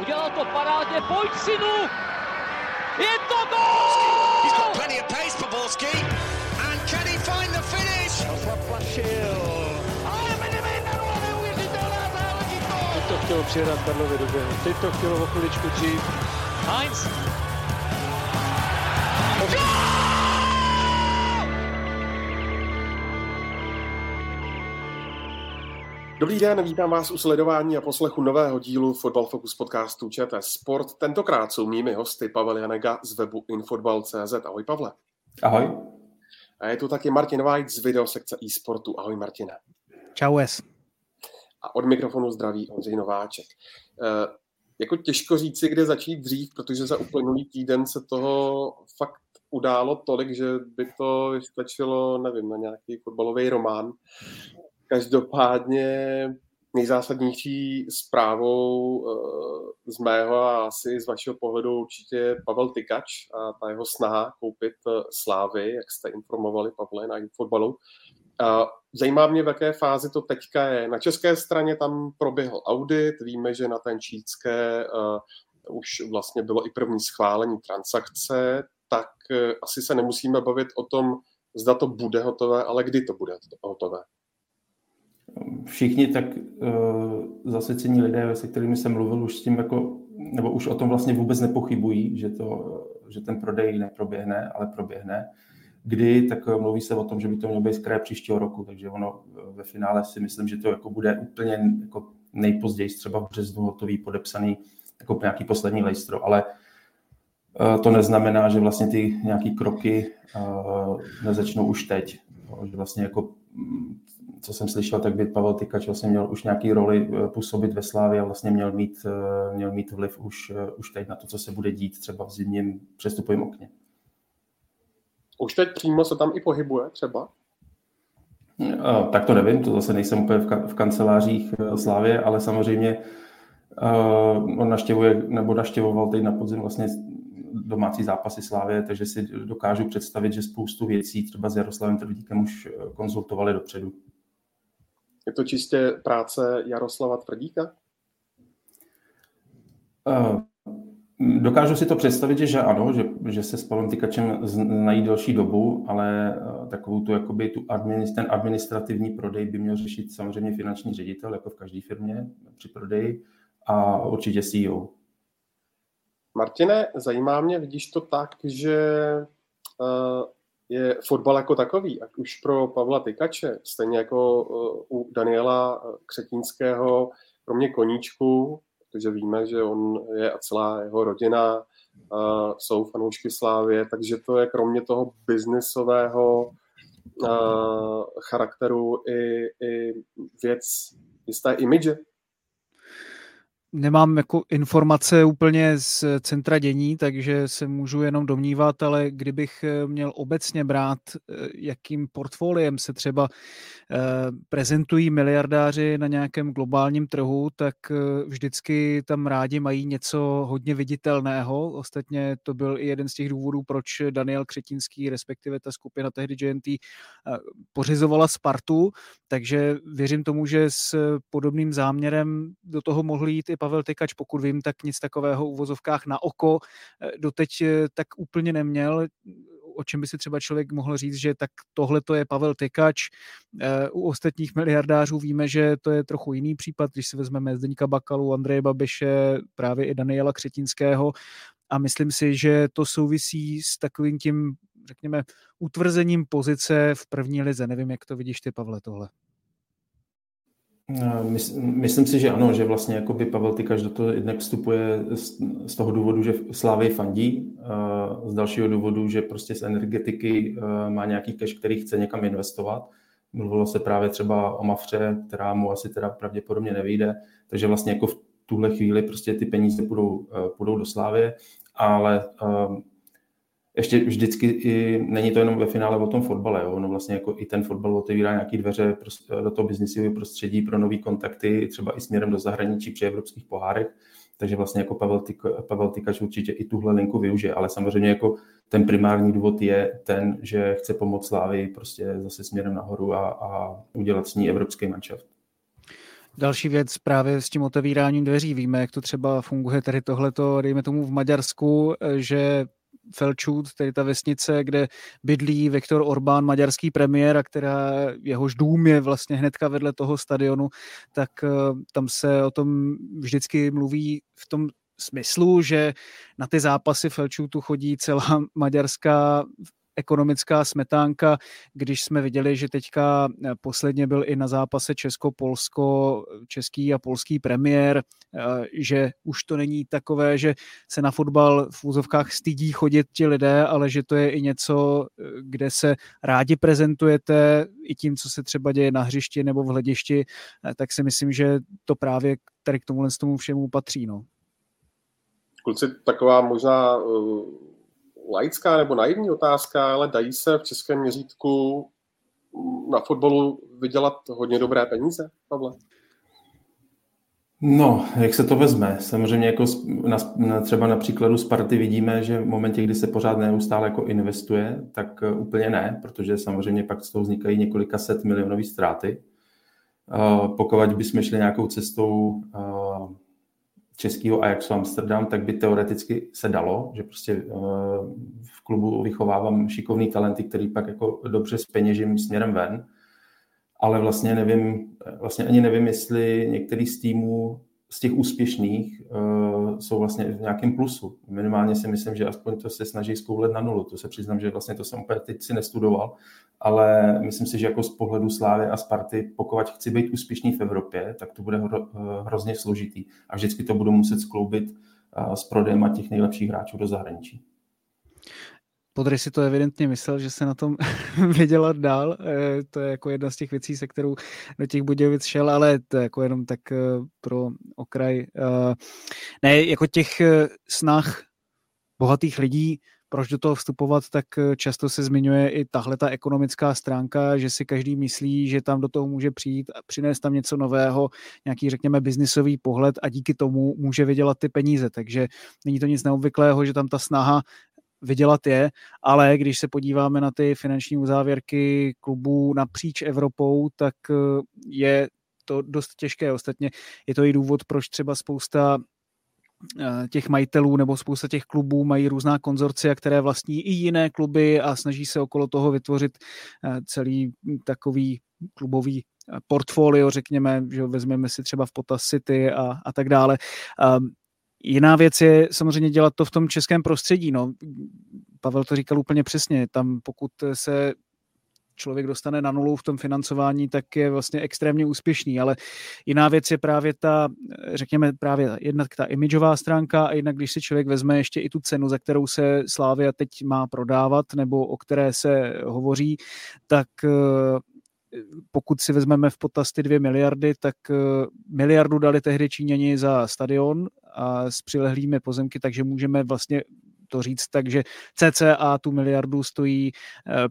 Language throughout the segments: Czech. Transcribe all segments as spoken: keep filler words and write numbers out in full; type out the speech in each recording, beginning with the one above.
Udělal to parádně, pojď synu! Je to gól! He's got plenty of pace for Borski. And can he find the finish? Teď to chtělo přihrát Karlově do běhu. Teď to chtělo o chviličku dřív. Heinz! Dobrý den, vítám vás u sledování a poslechu nového dílu Fotbal Focus podcastu ČT Sport. Tentokrát jsou mými hosty Pavel Janega z webu infotbal tečka cz. Ahoj Pavle. Ahoj. A je tu taky Martin White z videosekce eSportu. Ahoj Martine. Čau es. A od mikrofonu zdraví Ondřej Nováček. E, jako těžko říci, kde začít dřív, protože za uplynulý týden se toho fakt událo tolik, že by to vystačilo, nevím, na nějaký fotbalový román. Každopádně nejzásadnější zprávou z mého a asi z vašeho pohledu určitě Pavel Tykač a ta jeho snaha koupit Slávy, jak jste informovali, Pavle, na fotbalu. Zajímá mě, v jaké fázi to teďka je. Na české straně tam proběhl audit, víme, že na ten čínské už vlastně bylo i první schválení transakce, tak asi se nemusíme bavit o tom, zda to bude hotové, ale kdy to bude hotové. Všichni tak uh, zasvěcení lidé, se kterými jsem mluvil, už s tím jako, nebo už o tom vlastně vůbec nepochybují, že, to, že ten prodej neproběhne, ale proběhne. Kdy, tak mluví se o tom, že by to mělo být z kraje příštího roku, takže ono ve finále si myslím, že to jako bude úplně jako nejpozději, třeba v březnu hotový, podepsaný jako nějaký poslední lejstro, ale uh, to neznamená, že vlastně ty nějaký kroky uh, nezačnou už teď, že vlastně jako co jsem slyšel, tak by Pavel Tykač vlastně měl už nějaký roli působit ve Slávii a vlastně měl mít, měl mít vliv už, už teď na to, co se bude dít třeba v zimním přestupovém okně. Už teď přímo se tam i pohybuje třeba? No, tak to nevím, to zase nejsem úplně v, ka- v kancelářích Slávie, ale samozřejmě uh, on naštěvuje, nebo naštěvoval teď na podzim vlastně domácí zápasy Slávie, takže si dokážu představit, že spoustu věcí třeba s Jaroslavem Tvrdíkem už konzultovali dopředu. Je to čistě práce Jaroslava Tvrdíka? Uh, dokážu si to představit, že, že ano, že, že se s Pavlem Tykačem znají delší dobu, ale uh, takovou tu, jakoby, tu administ- ten administrativní prodej by měl řešit samozřejmě finanční ředitel, jako v každé firmě při prodeji, a určitě C E O. Martine, zajímá mě, vidíš to tak, že uh, je fotbal jako takový, ať už pro Pavla Tykače, stejně jako uh, u Daniela Křetínského, kromě koníčku, protože víme, že on je a celá jeho rodina uh, jsou fanoušky Slávie, takže to je kromě toho biznisového uh, charakteru i, i věc jisté imidže. Nemám jako informace úplně z centra dění, takže se můžu jenom domnívat, ale kdybych měl obecně brát, jakým portfoliem se třeba prezentují miliardáři na nějakém globálním trhu, tak vždycky tam rádi mají něco hodně viditelného. Ostatně to byl i jeden z těch důvodů, proč Daniel Křetínský, respektive ta skupina tehdy G N T, pořizovala Spartu, takže věřím tomu, že s podobným záměrem do toho mohli jít i Pavel Tykač, pokud vím, tak nic takového v uvozovkách na oko doteď tak úplně neměl, o čem by si třeba člověk mohl říct, že tak tohle to je Pavel Tykač. U ostatních miliardářů víme, že to je trochu jiný případ, když si vezmeme Zdeňka Bakalu, Andreje Babiše, právě i Daniela Křetínského, a myslím si, že to souvisí s takovým tím, řekněme, utvrzením pozice v první lize. Nevím, jak to vidíš ty, Pavle, tohle. Myslím si, že ano, že vlastně jakoby Pavel Tykač do toho jednak vstupuje z toho důvodu, že Slávy fandí, z dalšího důvodu, že prostě z energetiky má nějaký cash, který chce někam investovat. Mluvilo se právě třeba o Mafře, která mu asi teda pravděpodobně nevyjde, takže vlastně jako v tuhle chvíli prostě ty peníze půjdou, půjdou do Slávy, ale ještě vždycky i, není to jenom ve finále o tom fotbale, jo? No vlastně jako i ten fotbal otevírá nějaké dveře do toho biznisového prostředí pro nový kontakty, třeba i směrem do zahraničí při evropských pohárech, takže vlastně jako Pavel, Tyk, Pavel Tykač určitě i tuhle linku využije, ale samozřejmě jako ten primární důvod je ten, že chce pomoct Slávy prostě zase směrem nahoru a, a udělat s ní evropský manšaft. Další věc právě s tím otevíráním dveří. Víme, jak to třeba funguje tady tohleto, dejme tomu v Maďarsku, že Felčút, tedy ta vesnice, kde bydlí Viktor Orbán, maďarský premiér, a která jehož dům je vlastně hnedka vedle toho stadionu, tak tam se o tom vždycky mluví v tom smyslu, že na ty zápasy Felčútu chodí celá maďarská ekonomická smetánka. Když jsme viděli, že teďka posledně byl i na zápase Česko-Polsko český a polský premiér, že už to není takové, že se na fotbal v úzovkách stydí chodit ti lidé, ale že to je i něco, kde se rádi prezentujete i tím, co se třeba děje na hřišti nebo v hledišti, tak si myslím, že to právě tady k tomuhle tomu všemu patří. No. Kluci, taková možná laická nebo naivní otázka, ale dají se v českém měřítku na fotbalu vydělat hodně dobré peníze, Pavle? No, jak se to vezme? Samozřejmě jako na, třeba na příkladu Sparty vidíme, že v momentě, kdy se pořád neustále jako investuje, tak úplně ne, protože samozřejmě pak z toho vznikají několika set milionový ztráty. Pokud bychom šli nějakou cestou českého Ajaxu Amsterdam, tak by teoreticky se dalo, že prostě v klubu vychovávám šikovný talenty, který pak jako dobře zpeněžím směrem ven, ale vlastně nevím, vlastně ani nevím, jestli některý z týmů z těch úspěšných jsou vlastně v nějakém plusu. Minimálně si myslím, že aspoň to se snaží zkoulet na nulu. To se přiznám, že vlastně to jsem úplně teď si nestudoval, ale myslím si, že jako z pohledu Slávy a Sparty, pokud chci být úspěšný v Evropě, tak to bude hro, hrozně složitý. A vždycky to budu muset skloubit s prodejem těch nejlepších hráčů do zahraničí. Podry si to evidentně myslel, že se na tom vydělat dál. To je jako jedna z těch věcí, se kterou do těch Budějovic šel, ale to je jako jenom tak pro okraj. Ne, jako těch snah bohatých lidí, proč do toho vstupovat, tak často se zmiňuje i tahle ta ekonomická stránka, že si každý myslí, že tam do toho může přijít a přinést tam něco nového, nějaký, řekněme, biznisový pohled a díky tomu může vydělat ty peníze. Takže není to nic neobvyklého, že tam ta snaha vydělat je, ale když se podíváme na ty finanční uzávěrky klubů napříč Evropou, tak je to dost těžké. Ostatně je to i důvod, proč třeba spousta těch majitelů nebo spousta těch klubů mají různá konzorcia, které vlastní i jiné kluby a snaží se okolo toho vytvořit celý takový klubový portfolio, řekněme, že vezmeme si třeba v potaz City a, a tak dále. Jiná věc je samozřejmě dělat to v tom českém prostředí. No, Pavel to říkal úplně přesně. Tam pokud se člověk dostane na nulu v tom financování, tak je vlastně extrémně úspěšný. Ale jiná věc je právě ta, řekněme, právě jednak ta imidžová stránka a jednak když si člověk vezme ještě i tu cenu, za kterou se Slavia teď má prodávat nebo o které se hovoří, tak pokud si vezmeme v potaz ty dvě miliardy, tak miliardu dali tehdy Číňani za stadion a s přilehlými pozemky, takže můžeme vlastně to říct, takže cca tu miliardu stojí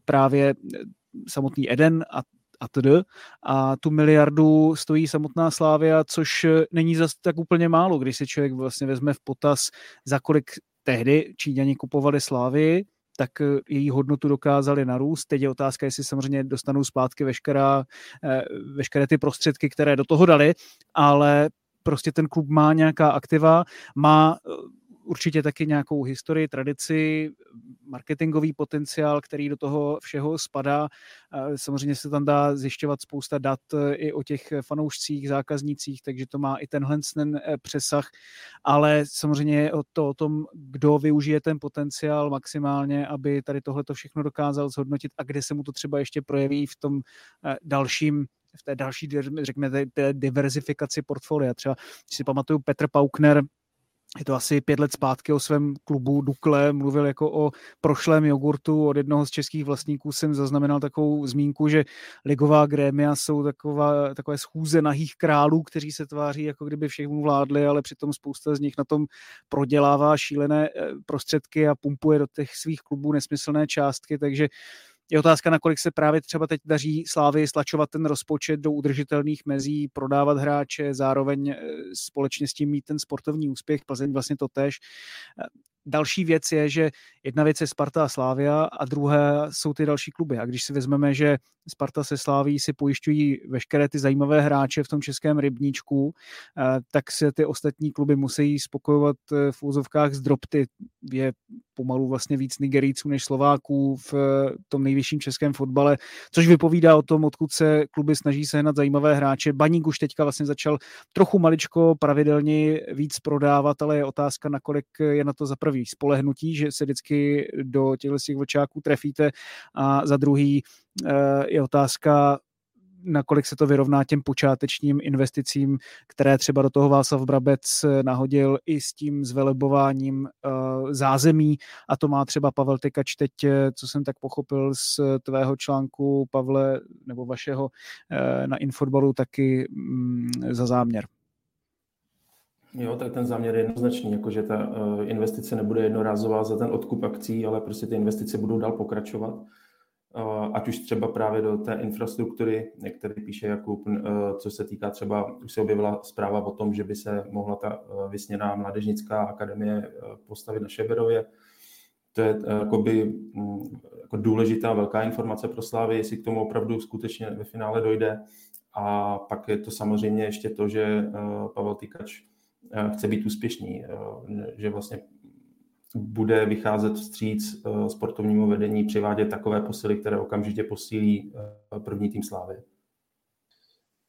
právě samotný Eden a a td. A tu miliardu stojí samotná Slavia, což není zase tak úplně málo, když si člověk vlastně vezme v potaz, za kolik tehdy Číňani kupovali Slavii, tak její hodnotu dokázali narůst. Teď je otázka, jestli samozřejmě dostanou zpátky veškerá, veškeré ty prostředky, které do toho dali, ale prostě ten klub má nějaká aktiva, má určitě taky nějakou historii, tradici, marketingový potenciál, který do toho všeho spadá. Samozřejmě se tam dá zjišťovat spousta dat i o těch fanoušcích, zákaznících, takže to má i tenhle ten přesah, ale samozřejmě je to o tom, kdo využije ten potenciál maximálně, aby tady tohleto všechno dokázal zhodnotit a kde se mu to třeba ještě projeví v tom dalším v té další, řekněme, té, té diverzifikaci portfolia. Třeba, když si pamatuju, Petr Paukner, je to asi pět let zpátky, o svém klubu Dukle mluvil jako o prošlém jogurtu. Od jednoho z českých vlastníků jsem zaznamenal takovou zmínku, že ligová grémia jsou taková, takové schůze nahých králů, kteří se tváří, jako kdyby všemu vládli, ale přitom spousta z nich na tom prodělává šílené prostředky a pumpuje do těch svých klubů nesmyslné částky, takže je otázka, nakolik se právě třeba teď daří Slávy slačovat ten rozpočet do udržitelných mezí, prodávat hráče, zároveň společně s tím mít ten sportovní úspěch. Plzeň vlastně to též. Další věc je, že jedna věc je Sparta a Slavia a druhé jsou ty další kluby. A když si vezmeme, že Sparta se Slavií si pojišťují veškeré ty zajímavé hráče v tom českém rybníčku, tak se ty ostatní kluby musí spokojovat v úzovkách z dropty. Je pomalu vlastně víc Nigerijců než Slováků v tom nejvyšším českém fotbale, což vypovídá o tom, odkud se kluby snaží sehnat zajímavé hráče. Baník už teďka vlastně začal trochu maličko pravidelně víc prodávat, ale je otázka, nakolik je na to za prvý spolehnutí, že se vždycky do těchto vlčáků trefíte, a za druhý je otázka, nakolik se to vyrovná těm počátečním investicím, které třeba do toho Václav Brabec nahodil i s tím zvelebováním zázemí, a to má třeba Pavel Tykač teď, co jsem tak pochopil z tvého článku, Pavle, nebo vašeho na Infotbalu, taky za záměr. Jo, tak ten záměr je jednoznačný, jakože ta investice nebude jednorázová za ten odkup akcí, ale prostě ty investice budou dál pokračovat. Ať už třeba právě do té infrastruktury, který píše Jakub, co se týká třeba, už se objevila zpráva o tom, že by se mohla ta vysněná mládežnická akademie postavit na Šeberově. To je jakoby, jako důležitá velká informace pro Slávy, jestli k tomu opravdu skutečně ve finále dojde. A pak je to samozřejmě ještě to, že Pavel Tykač chce být úspěšný, že vlastně bude vycházet vstříc sportovnímu vedení, přivádět takové posily, které okamžitě posílí první tým Slávy.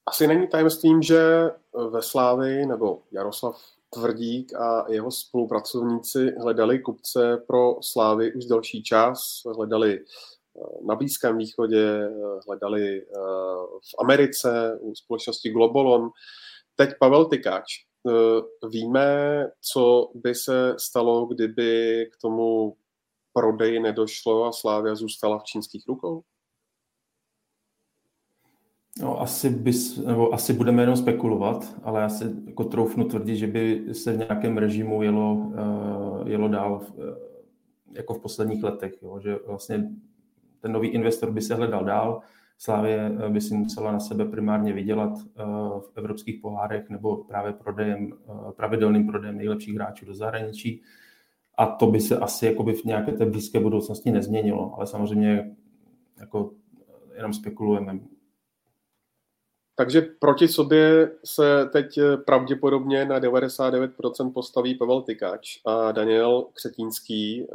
Asi není tajemstvím, že ve Slávy nebo Jaroslav Tvrdík a jeho spolupracovníci hledali kupce pro Slávy už delší čas, hledali na Blízkém východě, hledali v Americe u společnosti Globolon. Teď Pavel Tykač. Víme, co by se stalo, kdyby k tomu prodeji nedošlo a Slavia zůstala v čínských rukou? No, asi, bys, nebo asi budeme jenom spekulovat, ale já si jako troufnu tvrdit, že by se v nějakém režimu jelo, jelo dál jako v posledních letech. Jo? Že vlastně ten nový investor by se hledal dál, Slavie by si musela na sebe primárně vydělat v evropských pohárech nebo právě prodejem, pravidelným prodejem nejlepších hráčů do zahraničí. A to by se asi jakoby v nějaké té blízké budoucnosti nezměnilo. Ale samozřejmě jako jenom spekulujeme. Takže proti sobě se teď pravděpodobně na devadesát devět procent postaví Pavel Tykač a Daniel Křetínský.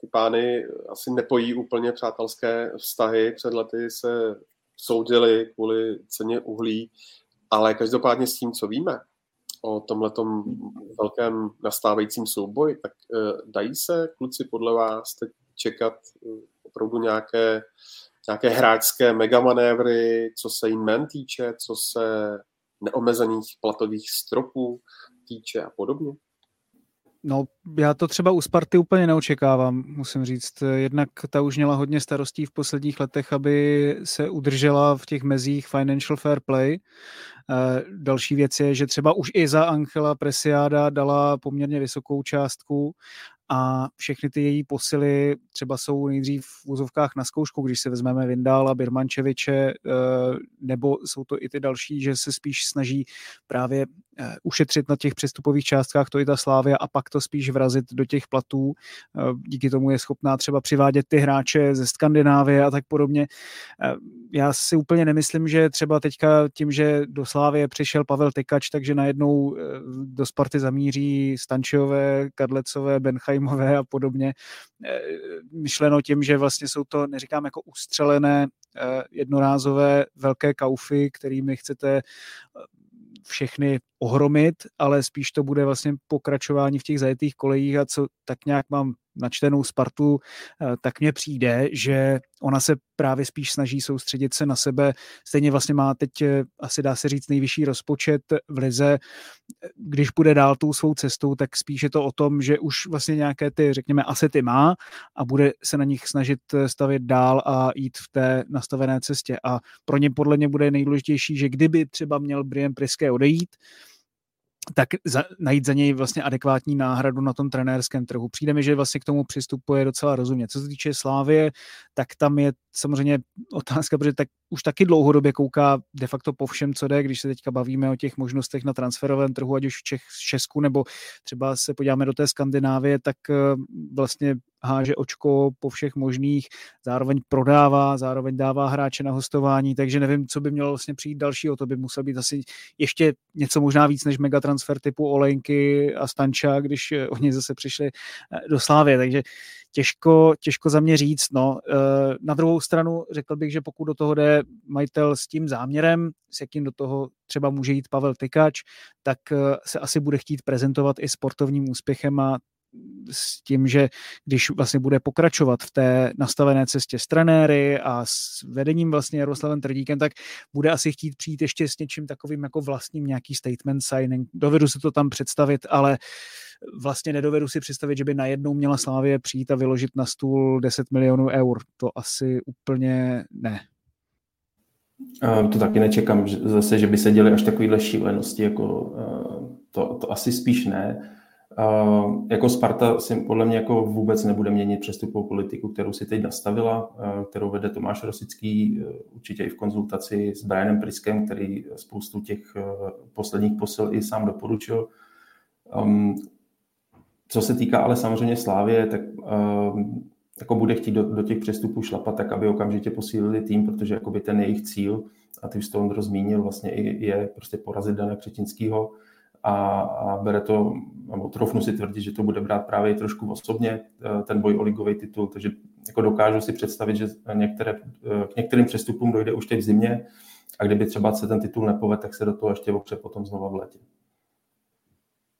Ty pány asi nepojí úplně přátelské vztahy. Před lety se soudili kvůli ceně uhlí, ale každopádně s tím, co víme o tomhletom velkém nastávajícím souboji, tak dají se kluci podle vás teď čekat opravdu nějaké, nějaké hráčské megamanévry, co se jmen týče, co se neomezených platových stropů týče a podobně? No, já to třeba u Sparty úplně neočekávám, musím říct. Jednak ta už měla hodně starostí v posledních letech, aby se udržela v těch mezích financial fair play. Další věc je, že třeba už i za Angela Presiada dala poměrně vysokou částku a všechny ty její posily třeba jsou nejdřív v úzovkách na zkoušku, když se vezmeme Vindála, Birmančeviče, nebo jsou to i ty další, že se spíš snaží právě ušetřit na těch přestupových částkách, to i ta Slávia, a pak to spíš vrazit do těch platů. Díky tomu je schopná třeba přivádět ty hráče ze Skandinávie a tak podobně. Já si úplně nemyslím, že třeba teďka tím, že do Slávie přišel Pavel Tykač, takže najednou do Sparty zamíří Stančové, Kadlecové, Benchajmové a podobně. Myšleno tím, že vlastně jsou to, neříkám jako ustřelené, jednorázové velké kaufy, kterými chcete všechny ohromit, ale spíš to bude vlastně pokračování v těch zajetých kolejích, a co tak nějak mám načtenou Spartu, tak mně přijde, že ona se právě spíš snaží soustředit se na sebe. Stejně vlastně má teď, asi dá se říct, nejvyšší rozpočet v lize. Když půjde dál tou svou cestou, tak spíš je to o tom, že už vlastně nějaké ty, řekněme, asety má a bude se na nich snažit stavět dál a jít v té nastavené cestě. A pro ně podle mě bude nejdůležitější, že kdyby třeba měl Brian Priske odejít, tak za, najít za něj vlastně adekvátní náhradu na tom trenérském trhu. Přijde mi, že vlastně k tomu přistupuje docela rozumně. Co se týče Slávie, tak tam je samozřejmě otázka, protože tak už taky dlouhodobě kouká de facto po všem, co jde, když se teďka bavíme o těch možnostech na transferovém trhu, ať už v Čech, Česku, nebo třeba se podíváme do té Skandinávie, tak vlastně háže očko po všech možných, zároveň prodává, zároveň dává hráče na hostování, takže nevím, co by mělo vlastně přijít dalšího, to by musel být asi ještě něco možná víc než megatransfer typu Olejnky a Stanča, když oni zase přišli do Slávie, takže těžko, těžko za mě říct, no. Na druhou stranu řekl bych, že pokud do toho jde majitel s tím záměrem, s jakým do toho třeba může jít Pavel Tykač, tak se asi bude chtít prezentovat i sportovním úspěchem a s tím, že když vlastně bude pokračovat v té nastavené cestě s trenéry a s vedením vlastně Jaroslavem Tvrdíkem, tak bude asi chtít přijít ještě s něčím takovým jako vlastním, nějaký statement signing. Dovedu si to tam představit, ale vlastně nedovedu si představit, že by najednou měla Slavie přijít a vyložit na stůl deset milionů eur. To asi úplně ne. Uh, to taky nečekám že zase, že by se děly až takovýhle šílenosti, jako uh, to, to asi spíš ne. Uh, jako Sparta si podle mě jako vůbec nebude měnit přestupovou politiku, kterou si teď nastavila, uh, kterou vede Tomáš Rosický, uh, určitě i v konzultaci s Brianem Priskem, který spoustu těch uh, posledních posil i sám doporučil. Um, co se týká ale samozřejmě Slávie, tak uh, jako bude chtít do, do těch přestupů šlapat tak, aby okamžitě posílili tým, protože jakoby ten jejich cíl, a ty už to Ondro zmínil, vlastně i je prostě porazit Dana Křetinského, A, a bere to, nebo troufnu si tvrdit, že to bude brát právě trošku osobně, ten boj o ligový titul, takže jako dokážu si představit, že některé, k některým přestupům dojde už teď v zimě a kdyby třeba se ten titul nepoved, tak se do toho ještě opře potom znova v létě.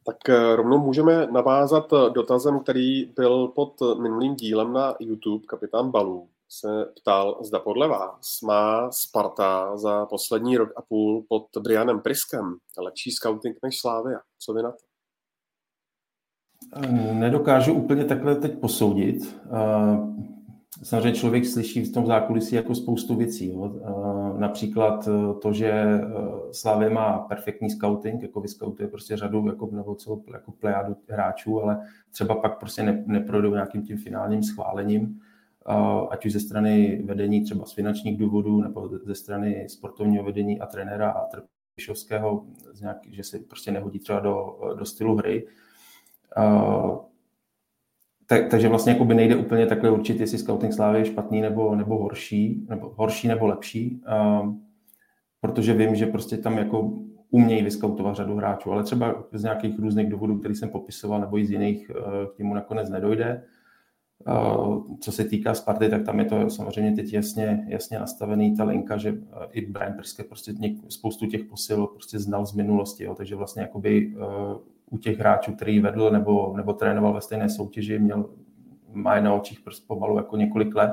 Tak rovnou můžeme navázat dotazem, který byl pod minulým dílem na YouTube. Kapitán Balů se ptal, zda podle vás má Sparta za poslední rok a půl pod Brianem Priskem lepší scouting než Slavia. Co vy na to? Nedokážu úplně takhle teď posoudit. Samozřejmě člověk slyší v tom zákulisí jako spoustu věcí. Například to, že Slavia má perfektní scouting, jako vyskautuje prostě řadu jako, nebo celou jako plejádu hráčů, ale třeba pak prostě ne, neprojdou nějakým tím finálním schválením, ať už ze strany vedení třeba z finančních důvodů, nebo ze strany sportovního vedení a trenéra a Trpišovského, že se prostě nehodí třeba do, do stylu hry. Tak, takže vlastně jako by nejde úplně takhle určit, jestli scouting Slávy je špatný nebo, nebo horší, nebo horší nebo lepší, protože vím, že prostě tam jako umějí vyskautovat řadu hráčů, ale třeba z nějakých různých důvodů, který jsem popisoval, nebo i z jiných, k němu nakonec nedojde. Co se týká Sparty, tak tam je to samozřejmě teď jasně, jasně nastavený ta linka, že i Brian Priske prostě spoustu těch posil prostě znal z minulosti, jo. Takže vlastně jakoby u těch hráčů, který vedl nebo, nebo trénoval ve stejné soutěži, měl, má na očích prostě pomalu jako několik let,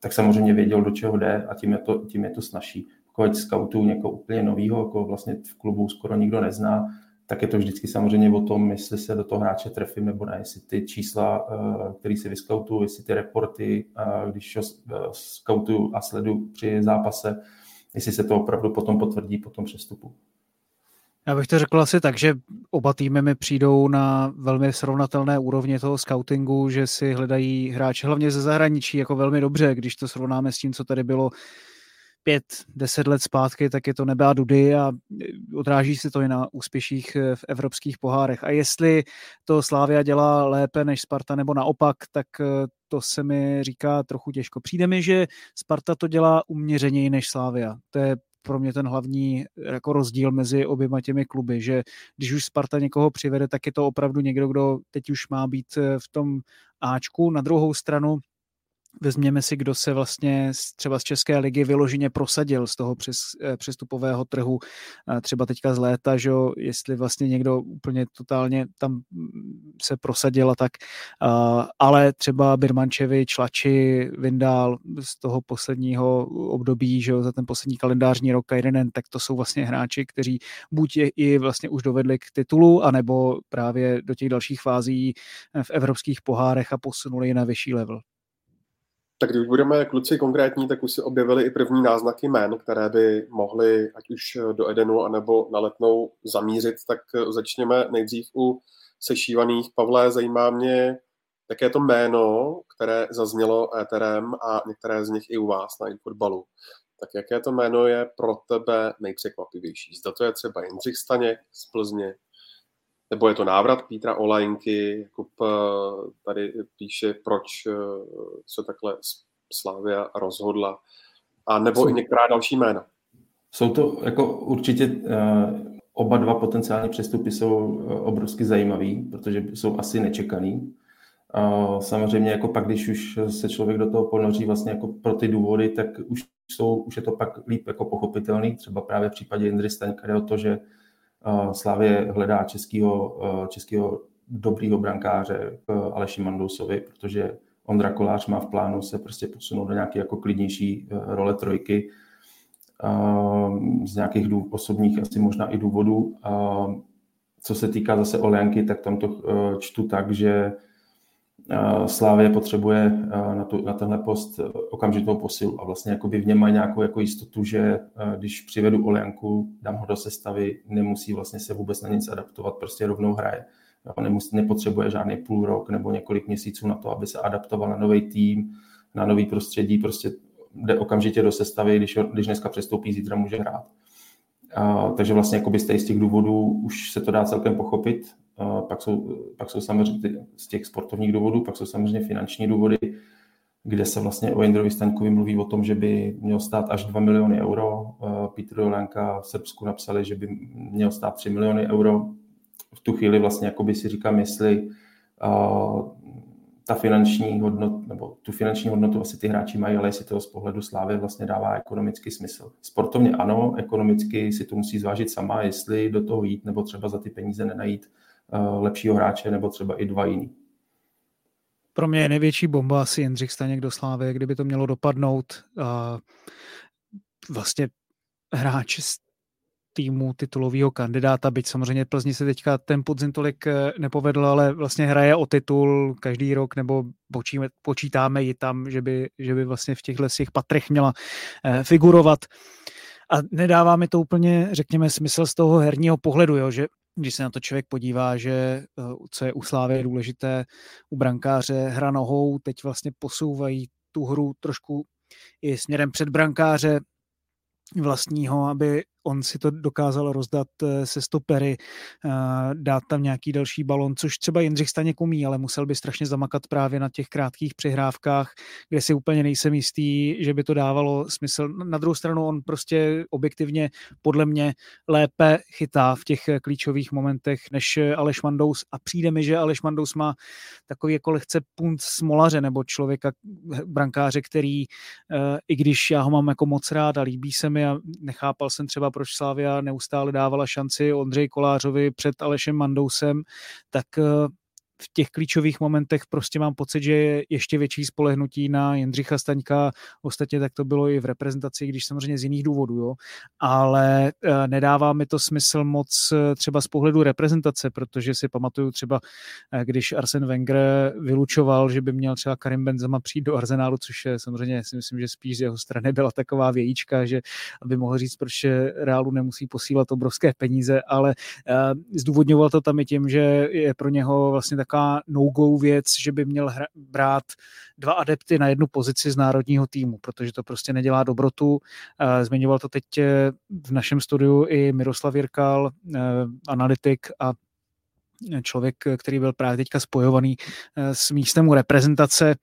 tak samozřejmě věděl, do čeho jde a tím je to, tím je to snažší. Pokud scoutů někoho úplně novýho, jako vlastně v klubu skoro nikdo nezná, tak je to vždycky samozřejmě o tom, jestli se do toho hráče trefím nebo ne, jestli ty čísla, který si vyskoutuju, jestli ty reporty, když ho skoutuju a sledu při zápase, jestli se to opravdu potom potvrdí po tom přestupu. Já bych to řekl asi tak, že oba týmy mi přijdou na velmi srovnatelné úrovně toho scoutingu, že si hledají hráče hlavně ze zahraničí jako velmi dobře, když to srovnáme s tím, co tady bylo pět, deset let zpátky, tak je to nebe a dudy a odráží se to i na úspěších v evropských pohárech. A jestli to Slavia dělá lépe než Sparta nebo naopak, tak to se mi říká trochu těžko. Přijde mi, že Sparta to dělá uměřeněji než Slavia. To je pro mě ten hlavní jako rozdíl mezi oběma těmi kluby, že když už Sparta někoho přivede, tak je to opravdu někdo, kdo teď už má být v tom áčku. Na druhou stranu vezměme si, kdo se vlastně třeba z České ligy vyloženě prosadil z toho přes, přestupového trhu, třeba teďka z léta, že jo, jestli vlastně někdo úplně totálně tam se prosadil a tak, ale třeba Birmančevič, Lači, Vindál z toho posledního období, že jo, za ten poslední kalendářní rok Kairinen, tak to jsou vlastně hráči, kteří buď je i vlastně už dovedli k titulu, anebo právě do těch dalších fází v evropských pohárech a posunuli je na vyšší level. Tak když budeme kluci konkrétní, tak už se objevily i první náznaky jmen, které by mohly ať už do Edenu anebo na Letnou zamířit. Tak začněme nejdřív u sešívaných. Pavle, zajímá mě, jaké je to jméno, které zaznělo éterem a některé z nich i u vás na infotbalu, tak jaké to jméno je pro tebe nejpřekvapivější? Zda to je třeba Jindřich Staněk z Plzně, nebo je to návrat Petra Olajnky? Jakub tady píše, proč se takhle Slavia rozhodla, a nebo jsou i některá další jména. Jsou to jako určitě oba dva potenciální přestupy jsou obrovsky zajímavý, protože jsou asi nečekaný. A samozřejmě jako pak, když už se člověk do toho ponoří vlastně jako pro ty důvody, tak už, jsou, už je to pak líp jako pochopitelný. Třeba právě v případě Jindry Staňka jde o to, že Slavie hledá českýho, českýho dobrýho brankáře Aleši Mandousovi, protože Ondra Kolář má v plánu se prostě posunout do nějaké jako klidnější role trojky z nějakých důvod, osobních asi možná i důvodů. Co se týká zase Olejnky, tak tam to čtu tak, že Slavie potřebuje na, tu, na tenhle post okamžitou posilu a vlastně v něm mají nějakou jako jistotu, že když přivedu Olejnku, dám ho do sestavy, nemusí vlastně se vůbec na nic adaptovat, prostě rovnou hraje. Nemusí, nepotřebuje žádný půl rok nebo několik měsíců na to, aby se adaptoval na nový tým, na nový prostředí, prostě jde okamžitě do sestavy, když, když dneska přestoupí, zítra může hrát. A, takže vlastně jakoby z těch důvodů už se to dá celkem pochopit. A, pak, jsou, pak jsou samozřejmě z těch sportovních důvodů, pak jsou samozřejmě finanční důvody, kde se vlastně o Jindrovi Staňkovi mluví o tom, že by měl stát až dva miliony euro. Petr Olejnka v Srbsku napsali, že by měl stát tři miliony euro. V tu chvíli vlastně jakoby si říkám, jestli uh, ta finanční hodnota, nebo tu finanční hodnotu asi ty hráči mají, ale jestli toho z pohledu Slávy vlastně dává ekonomický smysl. Sportovně ano, ekonomicky si to musí zvážit sama, jestli do toho jít, nebo třeba za ty peníze nenajít uh, lepšího hráče, nebo třeba i dva jiný. Pro mě je největší bomba asi Jindřich Staněk do Slávy, kdyby to mělo dopadnout. Uh, vlastně hráč týmu titulového kandidáta, byť samozřejmě Plzni se teďka ten podzim tolik nepovedl, ale vlastně hraje o titul každý rok, nebo počíme, počítáme ji tam, že by, že by vlastně v těchto těch patrech měla eh, figurovat. A nedává mi to úplně, řekněme, smysl z toho herního pohledu, jo, že když se na to člověk podívá, že co je u Slávy důležité, u brankáře hra nohou, teď vlastně posouvají tu hru trošku i směrem před brankáře vlastního, aby on si to dokázal rozdat se stopery, dát tam nějaký další balon, což třeba Jindřich Staněk umí, ale musel by strašně zamakat právě na těch krátkých přihrávkách, kde si úplně nejsem jistý, že by to dávalo smysl. Na druhou stranu on prostě objektivně podle mě lépe chytá v těch klíčových momentech než Aleš Mandous a přijde mi, že Aleš Mandous má takový jako lehce punt smolaře nebo člověka, brankáře, který, i když já ho mám jako moc rád a líbí se mi a nechápal jsem třeba proč Slavia neustále dávala šanci Ondřeji Kolářovi před Alešem Mandousem, tak v těch klíčových momentech prostě mám pocit, že je ještě větší spolehnutí na Jindřicha Staňka. Ostatně tak to bylo i v reprezentaci, když samozřejmě z jiných důvodů, jo. Ale nedává mi to smysl moc třeba z pohledu reprezentace, protože si pamatuju třeba, když Arsene Wenger vylučoval, že by měl třeba Karim Benzema přijít do Arsenálu, což je samozřejmě, si myslím, že spíš z jeho strany byla taková vějíčka, že aby mohl říct, proč Reálu nemusí posílat obrovské peníze, ale zdůvodňoval to tam i tím, že je pro něho vlastně tak taková no-go věc, že by měl hra, brát dva adepty na jednu pozici z národního týmu, protože to prostě nedělá dobrotu. Zmiňoval to teď v našem studiu i Miroslav Jirkal, analytik a člověk, který byl právě teďka spojovaný s místem u reprezentace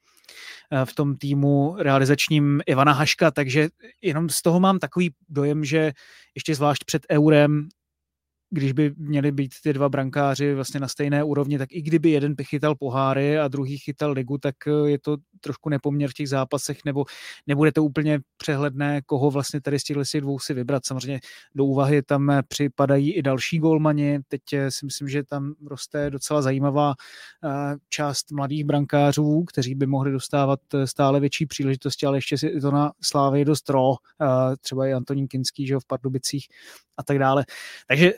v tom týmu realizačním Ivana Haška, takže jenom z toho mám takový dojem, že ještě zvlášť před Eurem, když by měli být ty dva brankáři vlastně na stejné úrovni, tak i kdyby jeden chytal poháry a druhý chytal ligu, tak je to trošku nepoměr v těch zápasech, nebo nebude to úplně přehledné, koho vlastně tady z těchto dvou si vybrat. Samozřejmě do úvahy tam připadají i další gólmani. Teď si myslím, že tam roste docela zajímavá část mladých brankářů, kteří by mohli dostávat stále větší příležitosti, ale ještě si to na Slávě dost ro, třeba i Antonín Kinský, že jo, v Pardubicích a tak dále. Takže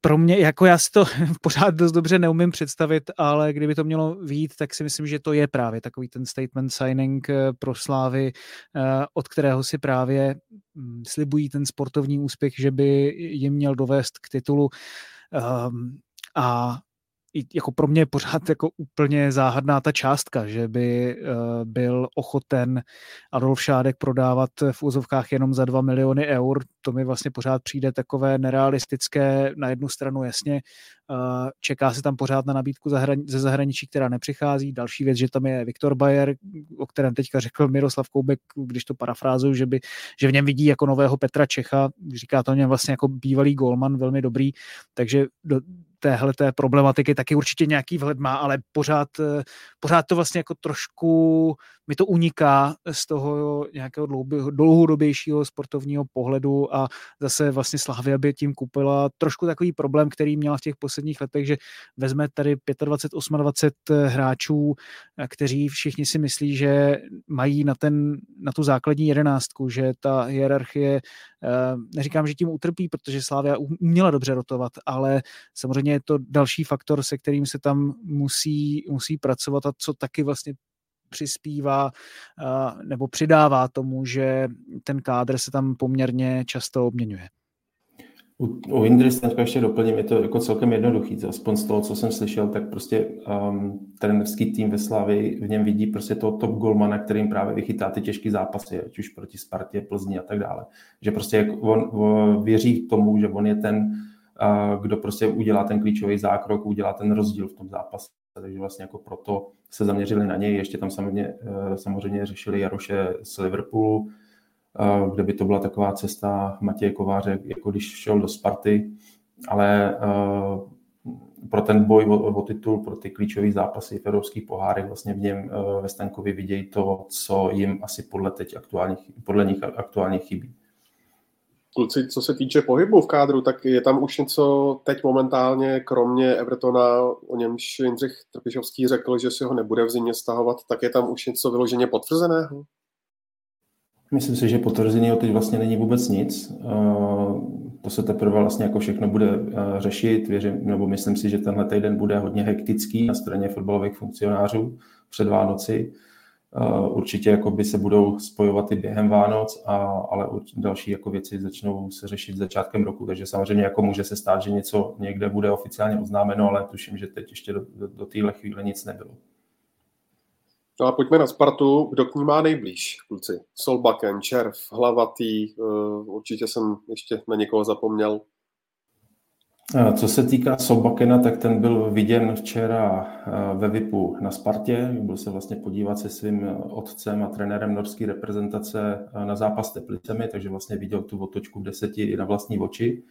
pro mě, jako já si to pořád dost dobře neumím představit, ale kdyby to mělo vyjít, tak si myslím, že to je právě takový ten statement signing pro Slávy, od kterého si právě slibují ten sportovní úspěch, že by jim měl dovést k titulu. A jako pro mě je pořád jako úplně záhadná ta částka, že by byl ochoten Adolf Šádek prodávat v úzovkách jenom za dva miliony eur. To mi vlastně pořád přijde takové nerealistické. Na jednu stranu jasně, čeká se tam pořád na nabídku ze zahraničí, která nepřichází. Další věc, že tam je Viktor Bayer, o kterém teďka řekl Miroslav Koubek, když to parafrázuju, že, by, že v něm vidí jako nového Petra Čecha. Říká to o něm vlastně jako bývalý gólman, velmi dobrý. Takže do téhleté problematiky taky určitě nějaký vhled má, ale pořád, pořád to vlastně jako trošku mi to uniká z toho nějakého dlouhodobějšího sportovního pohledu a zase vlastně Slavia by tím koupila trošku takový problém, který měla v těch posledních letech, že vezme tady dvacet pět, dvacet osm hráčů, kteří všichni si myslí, že mají na, ten, na tu základní jedenáctku, že ta hierarchie, neříkám, že tím utrpí, protože Slavia uměla dobře rotovat, ale samozřejmě je to další faktor, se kterým se tam musí, musí pracovat a co taky vlastně přispívá nebo přidává tomu, že ten kádr se tam poměrně často obměňuje. U, u Indris ještě doplním, je to jako celkem jednoduchý, aspoň z toho, co jsem slyšel, tak prostě um, trenerský tým ve Slavii v něm vidí prostě toho top golmana, kterým právě vychytá ty těžké zápasy, ať už proti Spartě, Plzni a tak dále. Že prostě on, on věří tomu, že on je ten, uh, kdo prostě udělá ten klíčový zákrok, udělá ten rozdíl v tom zápase. Takže vlastně jako proto se zaměřili na něj. Ještě tam samozřejmě, samozřejmě řešili Jaroše z Liverpoolu, kde by to byla taková cesta Matěje Kováře, jako když šel do Sparty, ale pro ten boj o, o titul, pro ty klíčové zápasy v evropských pohárech, vlastně v něm ve Staňkovi vidějí to, co jim asi podle, teď aktuálně, podle nich aktuálně chybí. Kluci, co se týče pohybu v kádru, tak je tam už něco teď momentálně, kromě Evertona, o němž Jindřich Trpišovský řekl, že si ho nebude v zimě stahovat, tak je tam už něco vyloženě potvrzeného? Myslím si, že potvrzeného teď vlastně není vůbec nic. To se teprve vlastně jako všechno bude řešit, věřím, nebo myslím si, že tenhle týden bude hodně hektický na straně fotbalových funkcionářů před Vánoci. Uh, určitě jako by se budou spojovat i během Vánoc, a, ale další jako věci začnou se řešit začátkem roku, takže samozřejmě jako může se stát, že něco někde bude oficiálně oznámeno, ale tuším, že teď ještě do, do, do téhle chvíle nic nebylo. No a pojďme na Spartu, kdo k ní má nejblíž, kluci? Solbakken, Červ, Hlavatý, uh, určitě jsem ještě na někoho zapomněl. Co se týká Solbakkena, tak ten byl viděn včera ve VIPu na Spartě. Byl se vlastně podívat se svým otcem a trenérem norské reprezentace na zápas s Teplicemi, takže vlastně viděl tu otočku v deseti i na vlastní oči.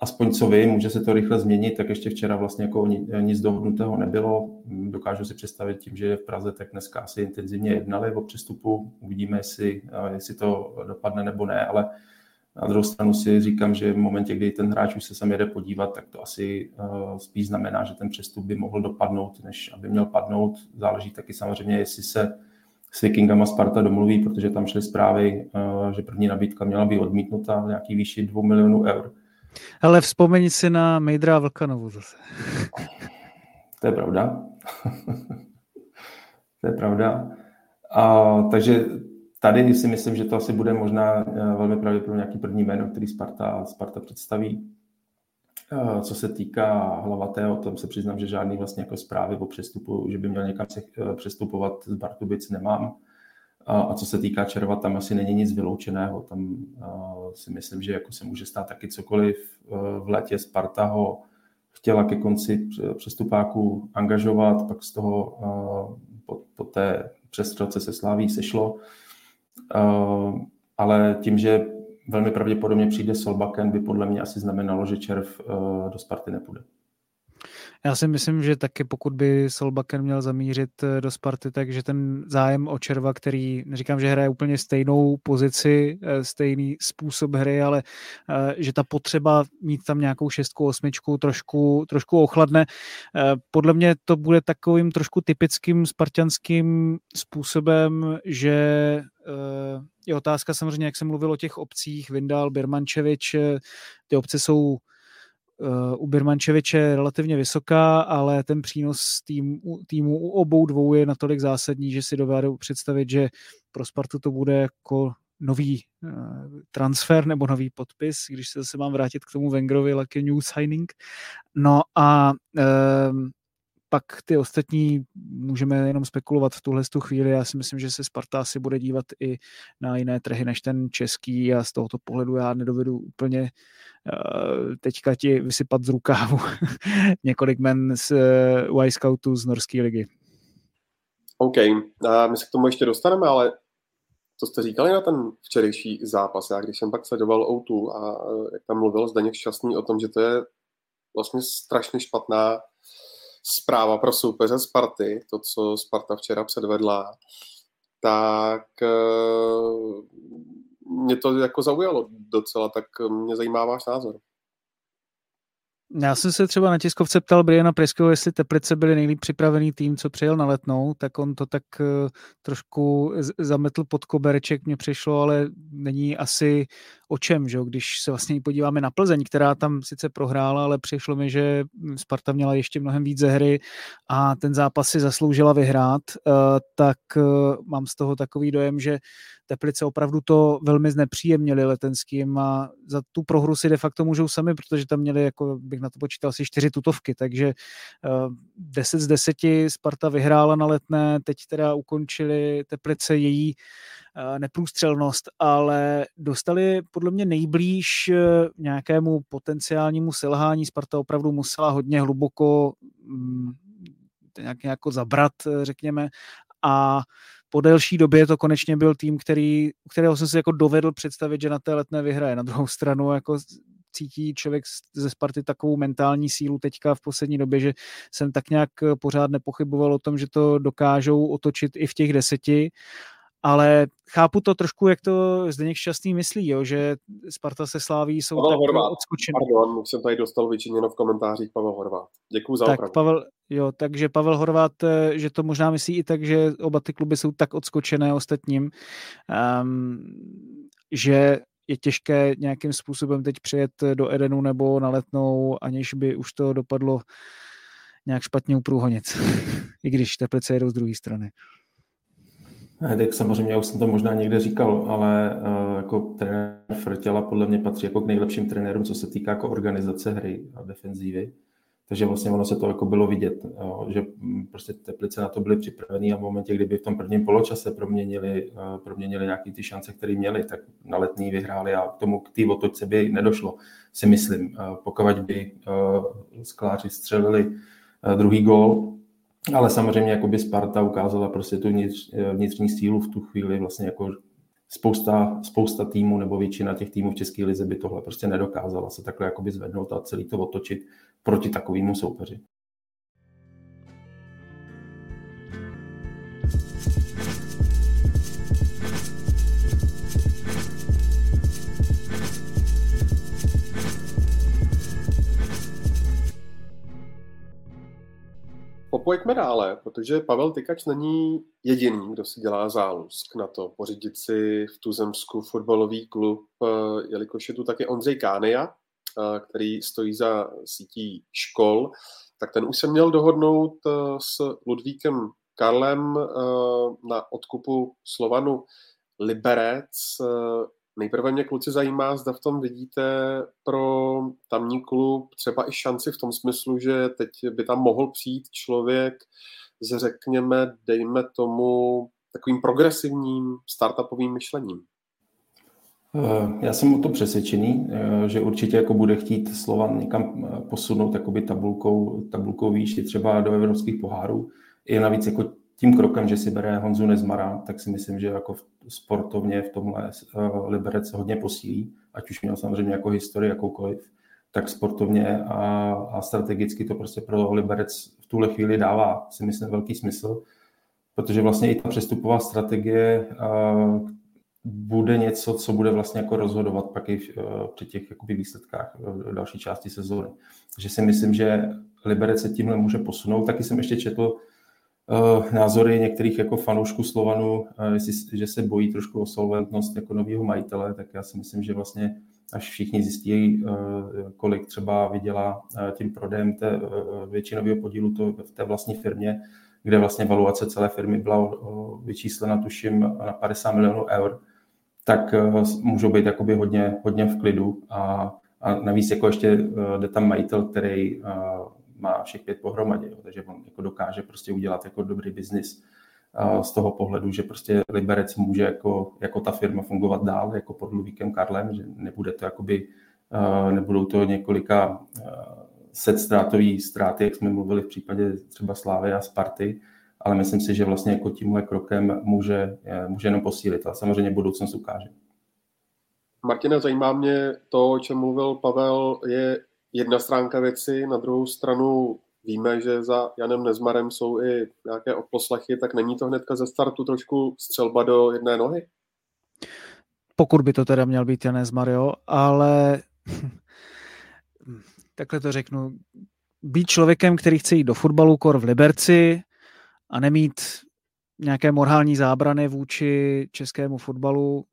Aspoň co vím, může se to rychle změnit, tak ještě včera vlastně jako nic dohodnutého nebylo. Dokážu si představit tím, že je v Praze, tak dneska asi intenzivně jednali o přestupu. Uvidíme, jestli, jestli to dopadne nebo ne, ale na druhou stranu si říkám, že v momentě, kdy ten hráč už se sem jede podívat, tak to asi uh, spíš znamená, že ten přestup by mohl dopadnout, než aby měl padnout. Záleží taky samozřejmě, jestli se s Vikingama Sparta domluví, protože tam šly zprávy, uh, že první nabídka měla být odmítnuta v nějaký výši dvou milionů eur. Ale vzpomeň si na Mejdra Vlkanovu zase. To je pravda. To je pravda. Uh, takže tady si myslím, že to asi bude možná velmi pravděpodobně nějaký první jméno, který Sparta, Sparta představí. Co se týká Hlavatého, tam se přiznám, že žádný vlastně jako zprávy o přestupu, že by měl někam se přestupovat z Bartubic, nemám. A co se týká Červa, tam asi není nic vyloučeného. Tam si myslím, že jako se může stát taky cokoliv. V létě Sparta ho chtěla ke konci přestupáku angažovat, pak z toho po, po té přestřelce se Slaví sešlo. Uh, ale tím, že velmi pravděpodobně přijde Solbakken, by podle mě asi znamenalo, že Červ uh, do Sparty nepůjde. Já si myslím, že taky pokud by Solbakken měl zamířit do Sparty, takže ten zájem o Červa, který, neříkám, že hraje úplně stejnou pozici, stejný způsob hry, ale že ta potřeba mít tam nějakou šestku, osmičku trošku, trošku ochladne. Podle mě to bude takovým trošku typickým spartanským způsobem, že je otázka samozřejmě, jak jsem mluvil o těch obcích, Vindal, Birmančevič, ty obce jsou u Birmančeviče relativně vysoká, ale ten přínos tým, týmu u obou dvou je natolik zásadní, že si dovedu představit, že pro Spartu to bude jako nový transfer nebo nový podpis, když se zase mám vrátit k tomu Wengerovi, like a new signing. No a pak ty ostatní můžeme jenom spekulovat v tuhle chvíli. Já si myslím, že se Sparta asi bude dívat i na jiné trhy než ten český a z tohoto pohledu já nedovedu úplně uh, teďka ti vysypat z rukávu několik men z uh, Y-Scoutu z norské ligy. OK, a my se k tomu ještě dostaneme, ale co jste říkali na ten včerejší zápas? Já když jsem pak sledoval O dva a jak tam mluvil Zdeněk Šťastný o tom, že to je vlastně strašně špatná zpráva pro soupeře Sparty, to, co Sparta včera předvedla, tak mě to jako zaujalo docela, tak mě zajímá váš názor. Já jsem se třeba na tiskovce ptal Briana Preského, jestli Teplice byli nejlíp připravený tým, co přijel na Letnou, tak on to tak trošku zametl pod koberček, mně přišlo, ale není asi o čem, že? Když se vlastně podíváme na Plzeň, která tam sice prohrála, ale přišlo mi, že Sparta měla ještě mnohem víc ze hry a ten zápas si zasloužila vyhrát, tak mám z toho takový dojem, že Teplice opravdu to velmi znepříjemnili Letenským a za tu prohru si de facto můžou sami, protože tam měli, jako bych na to počítal, asi čtyři tutovky, takže deset z deseti Sparta vyhrála na Letné, teď teda ukončili Teplice její neprůstřelnost, ale dostali podle mě nejblíž nějakému potenciálnímu selhání. Sparta opravdu musela hodně hluboko nějak, nějak zabrat, řekněme, a po delší době to konečně byl tým, který, kterého jsem si jako dovedl představit, že na té Letné vyhraje. Na druhou stranu jako cítí člověk ze Sparty takovou mentální sílu teďka v poslední době, že jsem tak nějak pořád nepochyboval o tom, že to dokážou otočit i v těch deseti. Ale chápu to trošku, jak to Zdeněk Šťastný myslí, jo, že Sparta se Sláví jsou Pavel tak odskočený. Pardon, už jsem tady dostal většinou v komentářích Pavel Horváth. Děkuju za tak, opravu. Pavel, jo, takže Pavel Horváth, že to možná myslí i tak, že oba ty kluby jsou tak odskočené ostatním, um, že je těžké nějakým způsobem teď přijet do Edenu nebo na Letnou, aniž by už to dopadlo nějak špatně u průhonic, i když Teplice jedou z druhé strany. Tak samozřejmě, já už jsem to možná někde říkal, ale uh, jako trenér Frtěla podle mě patří jako k nejlepším trenérům, co se týká jako organizace hry a defenzívy. Takže vlastně ono se to jako bylo vidět, jo, že prostě Teplice na to byly připravený a v momentě, kdyby v tom prvním poločase proměnili, uh, proměnili nějaké ty šance, které měli, tak na Letný vyhráli a k tomu k té otočce by nedošlo, si myslím. Uh, pokud by uh, skláři střelili uh, druhý gól. Ale samozřejmě jakoby Sparta ukázala prostě tu vnitř, vnitřní sílu v tu chvíli, vlastně jako spousta, spousta týmů nebo většina těch týmů v České lize by tohle prostě nedokázala se takhle jakoby zvednout a celý to otočit proti takovému soupeři. Pojďme dále, protože Pavel Tykač není jediný, kdo si dělá zálusk na to pořídit si v tuzemsku fotbalový klub, jelikož je tu taky Ondřej Kánia, který stojí za sítí škol, tak ten už se měl dohodnout s Ludvíkem Karlem na odkupu Slovanu Liberec. Nejprve mě kluci zajímá, zda v tom vidíte pro tamní klub třeba i šanci v tom smyslu, že teď by tam mohl přijít člověk s, řekněme, dejme tomu takovým progresivním startupovým myšlením. Já jsem o to přesvědčený, že určitě jako bude chtít Slovan někam posunout tabulkou, tabulkou výš, třeba do evropských pohárů. Je navíc jako tím krokem, že si bere Honzu Nezmara, tak si myslím, že jako sportovně v tomhle Liberec hodně posílí, ať už měl samozřejmě jako historii jakoukoliv, tak sportovně a, a strategicky to prostě pro Liberec v tuhle chvíli dává, si myslím, velký smysl, protože vlastně i ta přestupová strategie uh, bude něco, co bude vlastně jako rozhodovat pak i v, uh, při těch jakoby výsledkách v další části sezóny. Takže si myslím, že Liberec se tímhle může posunout. Taky jsem ještě četl názory některých jako fanoušků Slovanu, že se bojí trošku o solventnost jako nového majitele, tak já si myslím, že vlastně až všichni zjistí, kolik třeba vydělá tím prodejem té většinového podílu to v té vlastní firmě, kde vlastně valuace celé firmy byla vyčíslena tuším na padesát milionů eur, tak můžou být jakoby hodně, hodně v klidu a, a navíc jako ještě jde tam majitel, který má všech pět pohromadě, jo, takže on jako dokáže prostě udělat jako dobrý biznis z toho pohledu, že prostě Liberec může jako, jako ta firma fungovat dál, jako pod Luvíkem Karlem, že nebude to jakoby, nebudou to několika set ztrátový ztráty, jak jsme mluvili v případě třeba Slávy a Sparty, ale myslím si, že vlastně jako tímhle krokem může, může jenom posílit a samozřejmě budoucnost ukáže. Martine, zajímá mě to, o čem mluvil Pavel, je jedna stránka věci, na druhou stranu víme, že za Janem Nezmarem jsou i nějaké odposlechy, tak není to hnedka ze startu trošku střelba do jedné nohy? Pokud by to teda měl být Jan Nezmar, jo, ale takhle to řeknu, být člověkem, který chce jít do fotbalu kor v Liberci a nemít nějaké morální zábrany vůči českému fotbalu,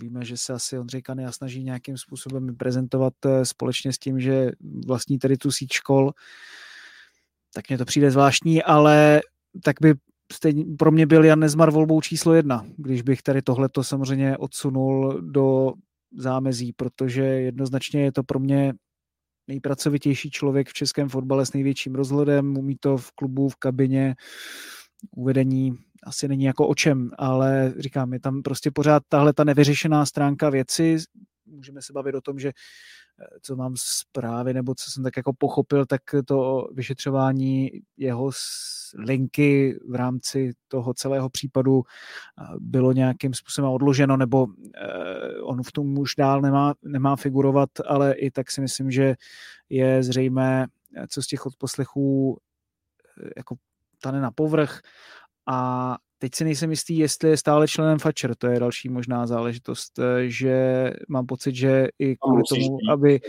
víme, že se asi Ondřej Kania snaží nějakým způsobem prezentovat společně s tím, že vlastní tady tu síť škol, tak mně to přijde zvláštní, ale tak by stejně, pro mě byl Jan Nezmar volbou číslo jedna, když bych tady tohleto samozřejmě odsunul do zámezí, protože jednoznačně je to pro mě nejpracovitější člověk v českém fotbale s největším rozhledem, umí to v klubu, v kabině, uvedení asi není jako o čem, ale říkám, je tam prostě pořád tahle ta nevyřešená stránka věci. Můžeme se bavit o tom, že co mám zprávy, nebo co jsem tak jako pochopil, tak to vyšetřování jeho linky v rámci toho celého případu bylo nějakým způsobem odloženo, nebo on v tom už dál nemá, nemá figurovat, ale i tak si myslím, že je zřejmé, co z těch odposlechů jako tane na povrch. A teď si nejsem jistý, jestli je stále členem FAČR, to je další možná záležitost, že mám pocit, že i kvůli tomu, aby,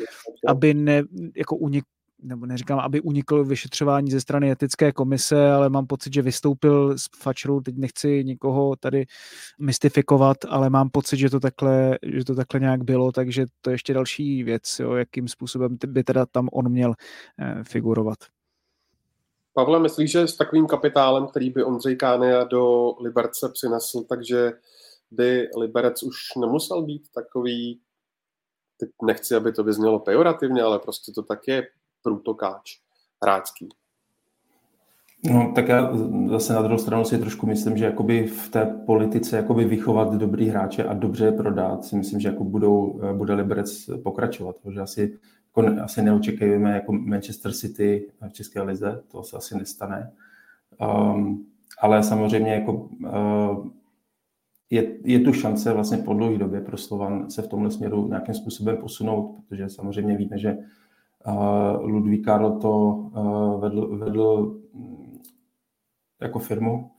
aby ne, jako unik, nebo neříkám, aby unikl vyšetřování ze strany etické komise, ale mám pocit, že vystoupil z FAČRu, teď nechci nikoho tady mystifikovat, ale mám pocit, že to takhle, že to takhle nějak bylo, takže to je ještě další věc, jo, jakým způsobem by teda tam on měl figurovat. Pavle, myslíš, že s takovým kapitálem, který by Ondřej Kania do Liberce přinesl, takže by Liberec už nemusel být takový, teď nechci, aby to vyznělo pejorativně, ale prostě to tak je, průtokáč hráčský? No, tak já zase na druhou stranu si trošku myslím, že jakoby v té politice jakoby vychovat dobrý hráče a dobře je prodat, si myslím, že jako budou, bude Liberec pokračovat, protože asi asi neočekujeme jako Manchester City v české lize, to se asi nestane. Um, ale samozřejmě jako, uh, je, je tu šance vlastně po dlouhé době pro Slovan se v tomhle směru nějakým způsobem posunout, protože samozřejmě víme, že uh, Ludvík Karl to uh, vedl, vedl jako firmu,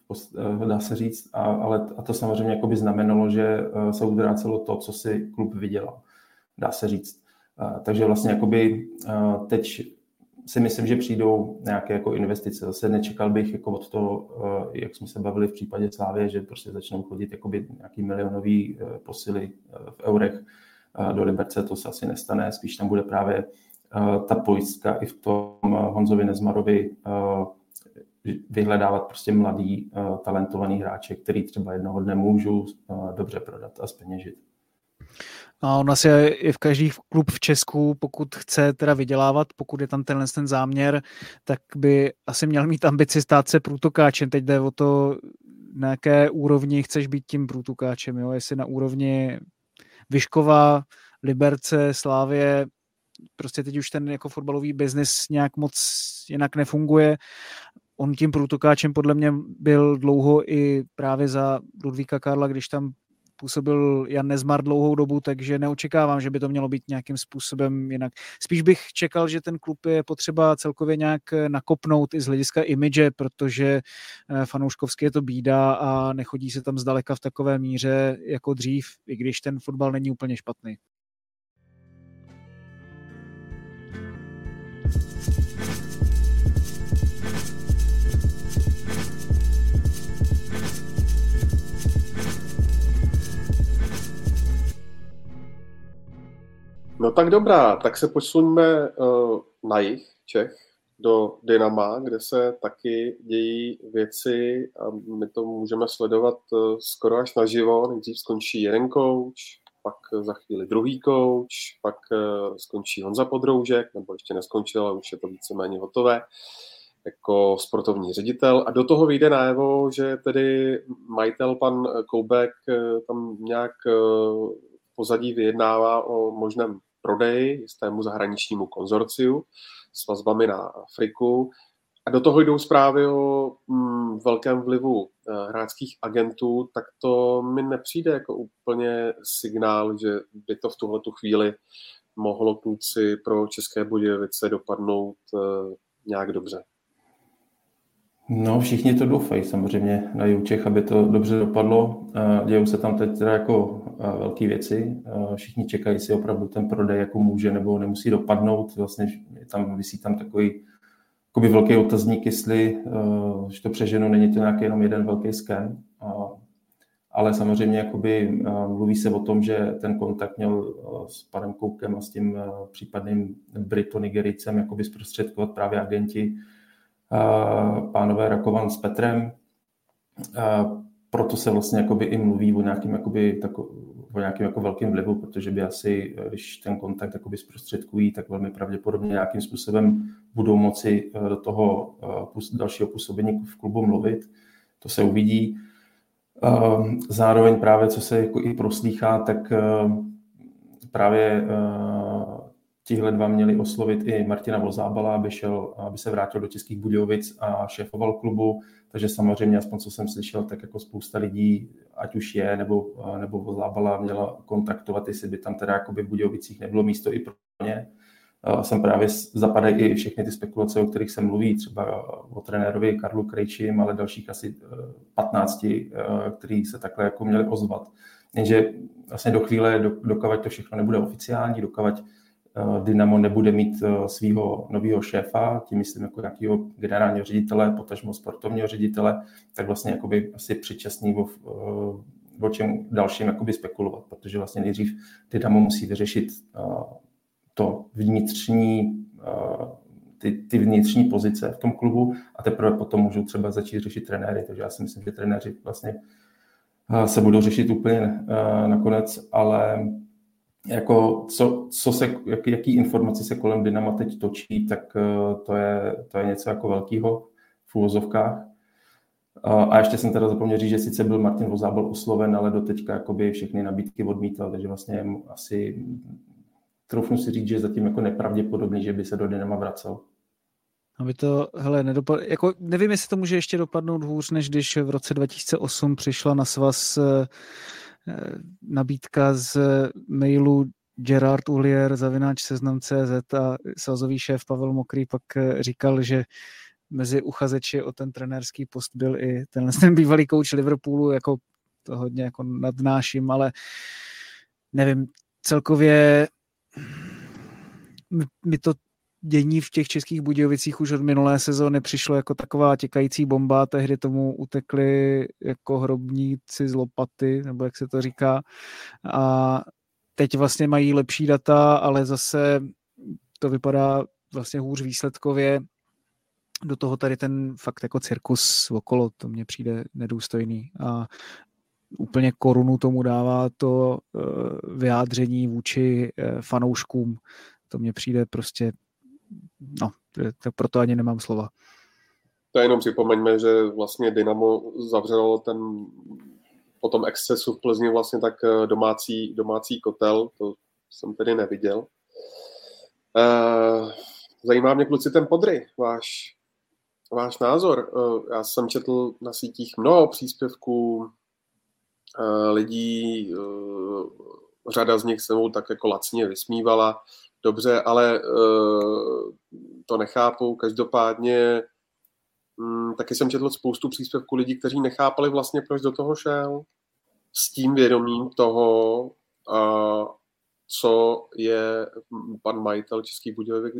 dá se říct, a, ale, a to samozřejmě jako by znamenalo, že se udrácelo to, co si klub vydělal, dá se říct. Takže vlastně jakoby teď si myslím, že přijdou nějaké jako investice. Zase nečekal bych jako od toho, jak jsme se bavili v případě Slávie, že prostě začnou chodit jakoby nějaký milionový posily v eurech do Liberce, to se asi nestane. Spíš tam bude právě ta pojistka i v tom Honzovi Nezmarovi vyhledávat prostě mladý, talentovaný hráče, který třeba jednoho dne můžou dobře prodat a zpeněžit. A on asi je v každý klub v Česku, pokud chce teda vydělávat, pokud je tam tenhle ten záměr, tak by asi měl mít ambici stát se průtokáčem. Teď jde o to, na jaké úrovni chceš být tím průtokáčem. Jo? Jestli na úrovni Vyškova, Liberce, Slávie, prostě teď už ten jako fotbalový biznis nějak moc jinak nefunguje. On tím průtokáčem podle mě byl dlouho i právě za Ludvíka Karla, když tam působil Jan Nezmar dlouhou dobu, takže neočekávám, že by to mělo být nějakým způsobem jinak. Spíš bych čekal, že ten klub je potřeba celkově nějak nakopnout i z hlediska imidže, protože fanouškovsky je to bída a nechodí se tam zdaleka v takové míře jako dřív, i když ten fotbal není úplně špatný. No tak dobrá, tak se posuňme uh, na jih Čech do Dynama, kde se taky dějí věci a my to můžeme sledovat uh, skoro až naživo. Nejdřív skončí jeden kouč, pak za chvíli druhý coach, pak skončí Honza Podroužek, nebo ještě neskončil, ale už je to víceméně hotové, jako sportovní ředitel. A do toho vyjde najevo, že tedy majitel pan Koubek tam nějak pozadí vyjednává o možném prodeji jistému zahraničnímu konzorciu s vazbami na Afriku. A do toho jdou zprávy o mm, velkém vlivu hráčských agentů, tak to mi nepřijde jako úplně signál, že by to v tuhletu chvíli mohlo kluci pro České Budějovice dopadnout e, nějak dobře. No, všichni to doufají samozřejmě na Jučech, aby to dobře dopadlo. Dějou se tam teď teda jako velké věci. Všichni čekají, si opravdu ten prodej jako může nebo nemusí dopadnout. Vlastně tam visí tam takový jakoby velký otazník, jestli, že to přeženo, není to nějaký jenom jeden velký ském. Ale samozřejmě jakoby mluví se o tom, že ten kontakt měl s panem Koubkem a s tím případným Brito-Nigerijcem jakoby zprostředkovat právě agenti pánové Rakovan s Petrem. Proto se vlastně jakoby i mluví o nějakým, jakoby, tako, o nějakým jako velkým vlivu, protože by asi, když ten kontakt jakoby zprostředkují, tak velmi pravděpodobně nějakým způsobem budou moci do toho dalšího působení v klubu mluvit. To se uvidí. Zároveň právě, co se jako i proslýchá, tak právě tihle dva měli oslovit i Martina Vozábala, aby, šel, aby se vrátil do Českých Budějovic a šéfoval klubu, takže samozřejmě, aspoň co jsem slyšel, tak jako spousta lidí, ať už je, nebo, nebo Vozábala měla kontaktovat, jestli by tam teda jakoby v Budějovicích nebylo místo i pro ně. Sem právě zapadají i všechny ty spekulace, o kterých se mluví, třeba o trenérovi Karlu Krejčím, ale dalších asi patnácti, který se takhle jako měli ozvat. Jenže vlastně do chvíle, dokavať to všechno nebude oficiální, dokavať Dynamo nebude mít svého nového šéfa, tím myslím jako nějakého generálního ředitele, potažmo sportovního ředitele, tak vlastně jakoby asi předčasný o, o čem dalším jakoby spekulovat, protože vlastně nejdřív Dynamo musí vyřešit to vnitřní, ty, ty vnitřní pozice v tom klubu a teprve potom můžou třeba začít řešit trenéry, takže já si myslím, že trenéři vlastně se budou řešit úplně nakonec, ale jako co, co se, jak, jaký informace se kolem Dynama teď točí, tak to je, to je něco jako velkého v úvozovkách. A ještě jsem teda zapomněl říct, že sice byl Martin Vozábal osloven, ale doteďka jakoby všechny nabídky odmítal, takže vlastně asi troufnu si říct, že zatím jako nepravděpodobný, že by se do Dynama vracel. Aby to, hele, nedopadlo, jako nevím, jestli to může ještě dopadnout hůř, než když v roce dva tisíce osm přišla na svaz nabídka z mailu Gerard Ulier zavináč seznam tečka cz a svazový šéf Pavel Mokrý pak říkal, že mezi uchazeči o ten trenérský post byl i tenhle ten bývalý kouč Liverpoolu, jako to hodně jako nadnáším, ale nevím, celkově mi to dění v těch Českých Budějovicích už od minulé sezóny přišlo jako taková těkající bomba, tehdy tomu utekli jako hrobníci z lopaty, nebo jak se to říká. A teď vlastně mají lepší data, ale zase to vypadá vlastně hůř výsledkově. Do toho tady ten fakt jako cirkus okolo, to mně přijde nedůstojný. A úplně korunu tomu dává to vyjádření vůči fanouškům. To mně přijde prostě no, tak proto ani nemám slova. To jenom připomeňme, že vlastně Dynamo zavřelo ten po tom excesu v Plzni vlastně tak domácí, domácí kotel, to jsem tedy neviděl. Zajímá mě, kluci, ten Podry, váš, váš názor. Já jsem četl na sítích mnoho příspěvků lidí, řada z nich se mu tak jako lacně vysmívala. Dobře, ale uh, to nechápu. Každopádně um, taky jsem četl spoustu příspěvků lidí, kteří nechápali vlastně, proč do toho šel. S tím vědomím toho, uh, co je pan majitel Českých Budějovic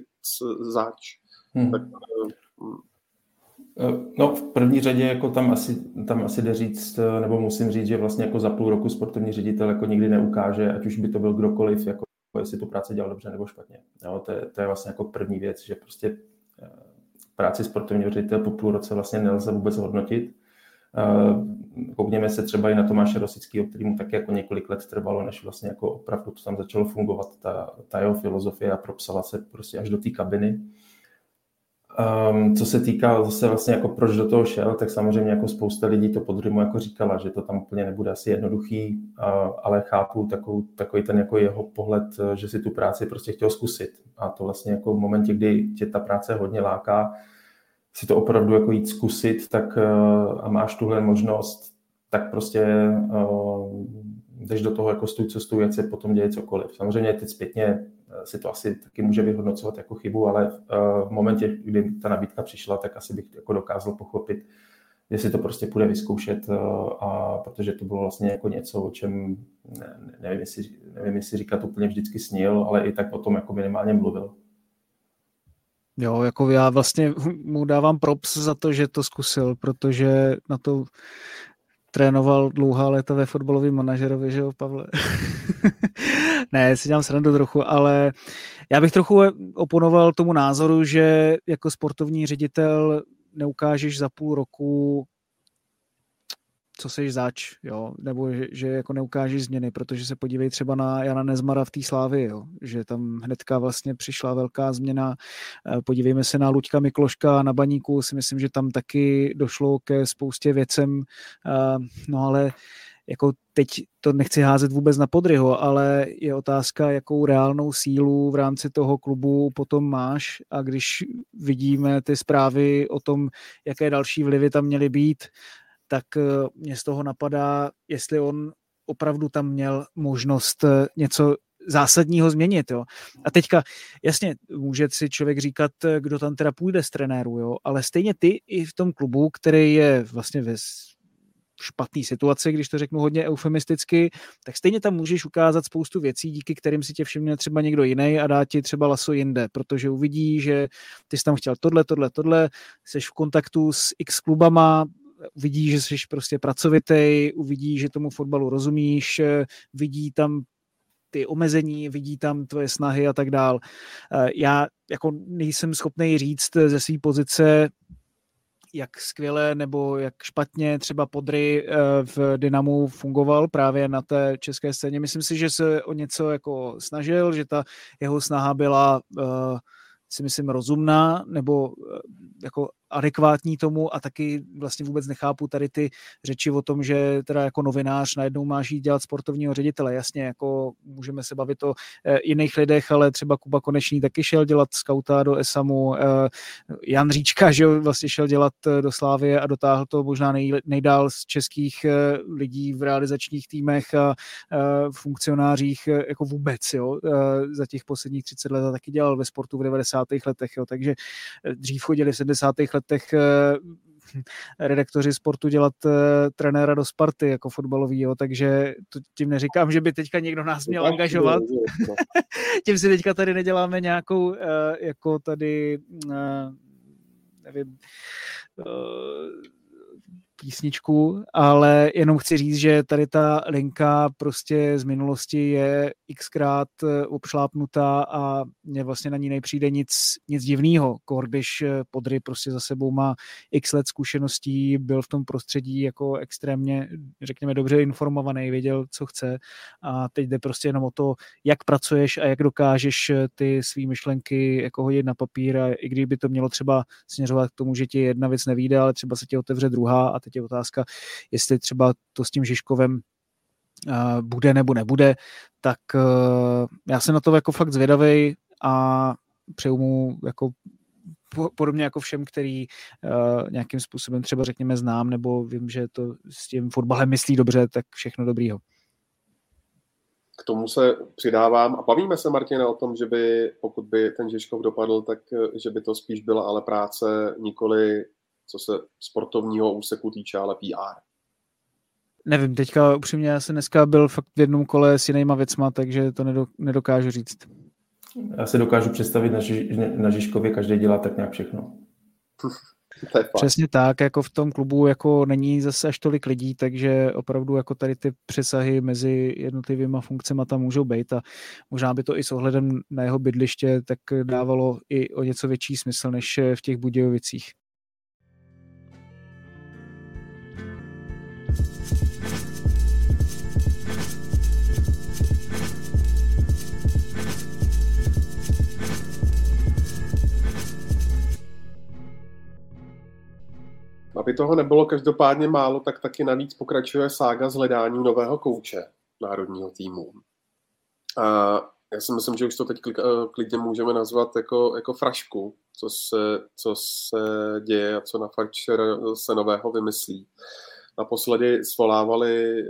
zač. Hmm. Tak, uh, no v první řadě jako tam asi, tam asi jde říct, nebo musím říct, že vlastně jako za půl roku sportovní ředitel jako nikdy neukáže, ať už by to byl kdokoliv, jako jestli tu práci dělal dobře nebo špatně. Jo, to, je, to je vlastně jako první věc, že prostě práci sportovního ředitele po půl roce vlastně nelze vůbec hodnotit. Koukněme se třeba i na Tomáše Rosického, kterému taky jako několik let trvalo, než vlastně jako opravdu to tam začalo fungovat, ta, ta jeho filozofie a propsala se prostě až do té kabiny. Um, co se týká zase vlastně jako proč do toho šel, tak samozřejmě jako spousta lidí to podrymu jako říkala, že to tam úplně nebude asi jednoduchý, uh, ale chápu takovou, takový ten jako jeho pohled, že si tu práci prostě chtěl zkusit a to vlastně jako v momentě, kdy tě ta práce hodně láká, si to opravdu jako jít zkusit tak, uh, a máš tuhle možnost, tak prostě uh, jdeš do toho jako s tou cestou, jak se potom děje cokoliv. Samozřejmě teď zpětně si to asi taky může vyhodnocovat jako chybu, ale v momentě, kdy ta nabídka přišla, tak asi bych jako dokázal pochopit, jestli to prostě půjde vyzkoušet, a protože to bylo vlastně jako něco, o čem ne, nevím, jestli, nevím, jestli říkat úplně vždycky snil, ale i tak o tom jako minimálně mluvil. Jo, jako já vlastně mu dávám props za to, že to zkusil, protože na to trénoval dlouhá léta ve fotbalovém manažerovi, že jo, Pavle? Ne, si dělám srandu trochu, ale já bych trochu oponoval tomu názoru, že jako sportovní ředitel neukážeš za půl roku, co seš zač, jo, nebo že, že jako neukážeš změny, protože se podívej třeba na Jana Nezmara v té Slávii, jo, že tam hnedka vlastně přišla velká změna. Podívejme se na Luďka Mikloška na Baníku, si myslím, že tam taky došlo ke spoustě věcem, no ale jako teď to nechci házet vůbec na Podryho, ale je otázka, jakou reálnou sílu v rámci toho klubu potom máš, a když vidíme ty zprávy o tom, jaké další vlivy tam měly být, tak mě z toho napadá, jestli on opravdu tam měl možnost něco zásadního změnit. Jo. A teďka, jasně, může si člověk říkat, kdo tam teda půjde z trenéru, jo, ale stejně ty i v tom klubu, který je vlastně ve špatné situaci, když to řeknu hodně eufemisticky, tak stejně tam můžeš ukázat spoustu věcí, díky kterým si tě všimne třeba někdo jiný a dá ti třeba laso jinde, protože uvidí, že ty jsi tam chtěl tohle, tohle, tohle, jsi v kontaktu s X klubama, vidí, že jsi prostě pracovitej, uvidí, že tomu fotbalu rozumíš, vidí tam ty omezení, vidí tam tvoje snahy a tak dál. Já jako nejsem schopný říct ze své pozice, jak skvěle nebo jak špatně třeba Podry v Dynamu fungoval právě na té české scéně. Myslím si, že se o něco jako snažil, že ta jeho snaha byla, si myslím, rozumná nebo jako adekvátní tomu, a taky vlastně vůbec nechápu tady ty řeči o tom, že teda jako novinář najednou máš jít dělat sportovního ředitele. Jasně, jako můžeme se bavit o e, jiných lidech, ale třeba Kuba Konečný taky šel dělat skauta do Esamu, e, Jan Říčka, že vlastně šel dělat do Slávie a dotáhl to možná nej, nejdál z českých e, lidí v realizačních týmech a e, funkcionářích e, jako vůbec, jo, e, za těch posledních třicet let, a taky dělal ve sportu v devadesátých letech, jo, takže dřív chodili v sedmdesátých letech těch redaktoři sportu dělat trenéra do Sparty jako fotbalovýho, takže tím neříkám, že by teďka někdo nás měl angažovat. Tím si teďka tady neděláme nějakou jako tady nevím písničku, ale jenom chci říct, že tady ta linka prostě z minulosti je xkrát obšlápnutá a mě vlastně na ní nejpřijde nic, nic divného, když Podry prostě za sebou má x let zkušeností, byl v tom prostředí jako extrémně, řekněme, dobře informovaný, věděl, co chce, a teď jde prostě jenom o to, jak pracuješ a jak dokážeš ty svý myšlenky jako hodit na papír, a i kdyby to mělo třeba směřovat k tomu, že ti jedna věc nevyjde, ale třeba se ti otevře druhá, a teď je otázka, jestli třeba to s tím Žižkovem uh, bude nebo nebude, tak uh, já jsem na to jako fakt zvědavej a přeju mu jako podobně jako všem, který uh, nějakým způsobem třeba řekněme znám nebo vím, že to s tím fotbalem myslí dobře, tak všechno dobrýho. K tomu se přidávám a bavíme se, Martina, o tom, že by, pokud by ten Žižkov dopadl, tak že by to spíš byla ale práce nikoli co se sportovního úseku týče, ale P R. Nevím, teďka upřímně, já jsem dneska byl fakt v jednom kole s jinýma věcma, takže to nedokážu říct. Já si dokážu představit, na, Žiž, na Žižkově každý dělá tak nějak všechno. Přesně tak, jako v tom klubu jako není zase až tolik lidí, takže opravdu jako tady ty přesahy mezi jednotlivýma funkcemi tam můžou být, a možná by to i s ohledem na jeho bydliště tak dávalo i o něco větší smysl než v těch Budějovicích. Aby toho nebylo každopádně málo, tak taky navíc pokračuje sága s hledáním nového kouče národního týmu. A já si myslím, že už to teď klidně můžeme nazvat jako, jako frašku, co se, co se děje a co na Farčer se nového vymyslí. Naposledy svolávali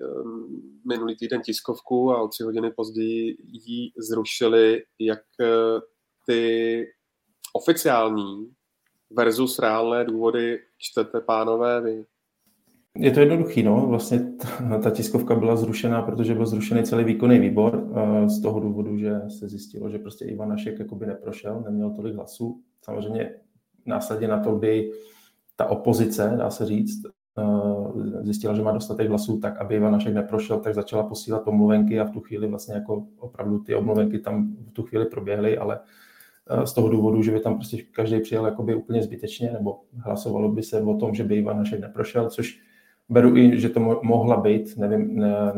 minulý týden tiskovku a o tři hodiny později ji zrušili, jak ty oficiální versus reálné důvody čtete, pánové, vy? Je to jednoduchý, no. Vlastně ta, ta tiskovka byla zrušená, protože byl zrušený celý výkonný výbor z toho důvodu, že se zjistilo, že prostě Ivan Hašek jakoby neprošel, neměl tolik hlasů. Samozřejmě následně na to by ta opozice, dá se říct, zjistila, že má dostatek hlasů tak, aby Ivan Hašek neprošel, tak začala posílat omluvenky a v tu chvíli vlastně jako opravdu ty omluvenky tam v tu chvíli proběhly, ale z toho důvodu, že by tam prostě každý přijel jakoby úplně zbytečně, nebo hlasovalo by se o tom, že by Ivan Hašek neprošel, což beru i, že to mohla být, nevím, ne,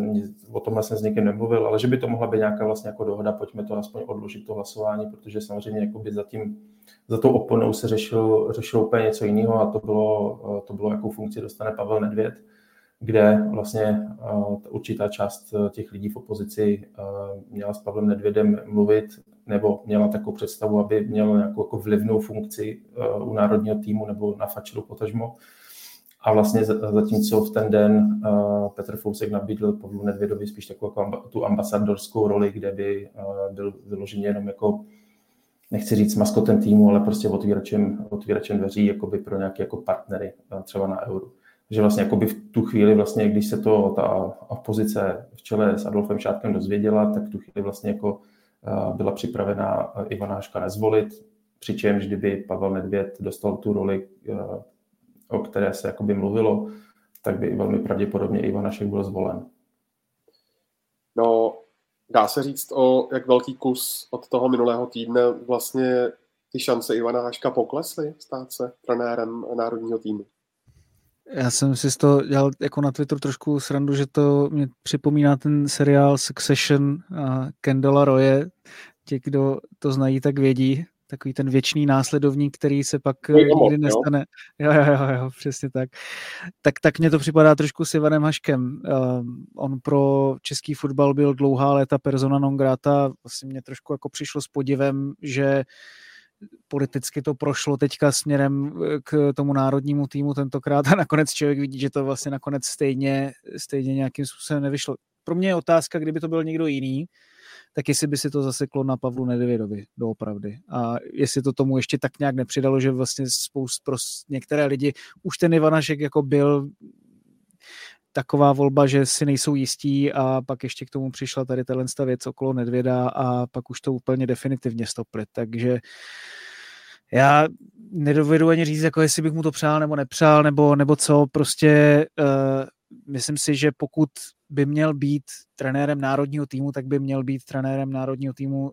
o tomhle jsem s někým nemluvil, ale že by to mohla být nějaká vlastně jako dohoda, pojďme to aspoň odložit to hlasování, protože samozřejmě jakoby zatím, za tou oponou se řešilo, řešilo úplně něco jiného a to bylo, to bylo, jakou funkci dostane Pavel Nedvěd, kde vlastně uh, určitá část těch lidí v opozici uh, měla s Pavlem Nedvědem mluvit nebo měla takovou představu, aby měla nějakou jako vlivnou funkci uh, u národního týmu nebo na Fačelu potažmo. A vlastně zatímco v ten den uh, Petr Fousek nabídl Pavlu Nedvědovi spíš takovou jako tu ambasadorskou roli, kde by uh, byl vyloženě jenom jako, nechci říct maskotem týmu, ale prostě otvíračem, otvíračem dveří jakoby pro nějaké jako partnery uh, třeba na Euro. Že vlastně jakoby v tu chvíli, vlastně, když se to ta opozice v čele s Adolfem Šátkem dozvěděla, tak v tu chvíli vlastně jako byla připravená Ivana Haška nezvolit, přičemž kdyby Pavel Nedvěd dostal tu roli, o které se jakoby mluvilo, tak by velmi pravděpodobně Ivan Hašek byl zvolen. No, dá se říct, o jak velký kus od toho minulého týdne vlastně ty šance Ivana Haška poklesly stát se trenérem národního týmu. Já jsem si z toho dělal jako na Twitteru trošku srandu, že to mě připomíná ten seriál Succession a Kendalla Roye. Ti, kdo to znají, tak vědí. Takový ten věčný následovník, který se pak nikdy nestane. Jo, jo, jo, jo, přesně tak. Tak tak mě to připadá trošku s Ivanem Haškem. Um, on pro český fotbal byl dlouhá léta persona non grata. Vlastně mě trošku jako přišlo s podivem, že politicky to prošlo teďka směrem k tomu národnímu týmu tentokrát a nakonec člověk vidí, že to vlastně nakonec stejně, stejně nějakým způsobem nevyšlo. Pro mě je otázka, kdyby to byl někdo jiný, tak jestli by si to zaseklo na Pavlu Nedvědovi doopravdy. A jestli to tomu ještě tak nějak nepřidalo, že vlastně spoust pro některé lidi, už ten Ivan Hašek jako byl taková volba, že si nejsou jistí a pak ještě k tomu přišla tady ta věc okolo Nedvěda a pak už to úplně definitivně stopli. Takže já nedovedu ani říct, jako jestli bych mu to přál nebo nepřál, nebo, nebo co. Prostě uh, myslím si, že pokud by měl být trenérem národního týmu, tak by měl být trenérem národního týmu,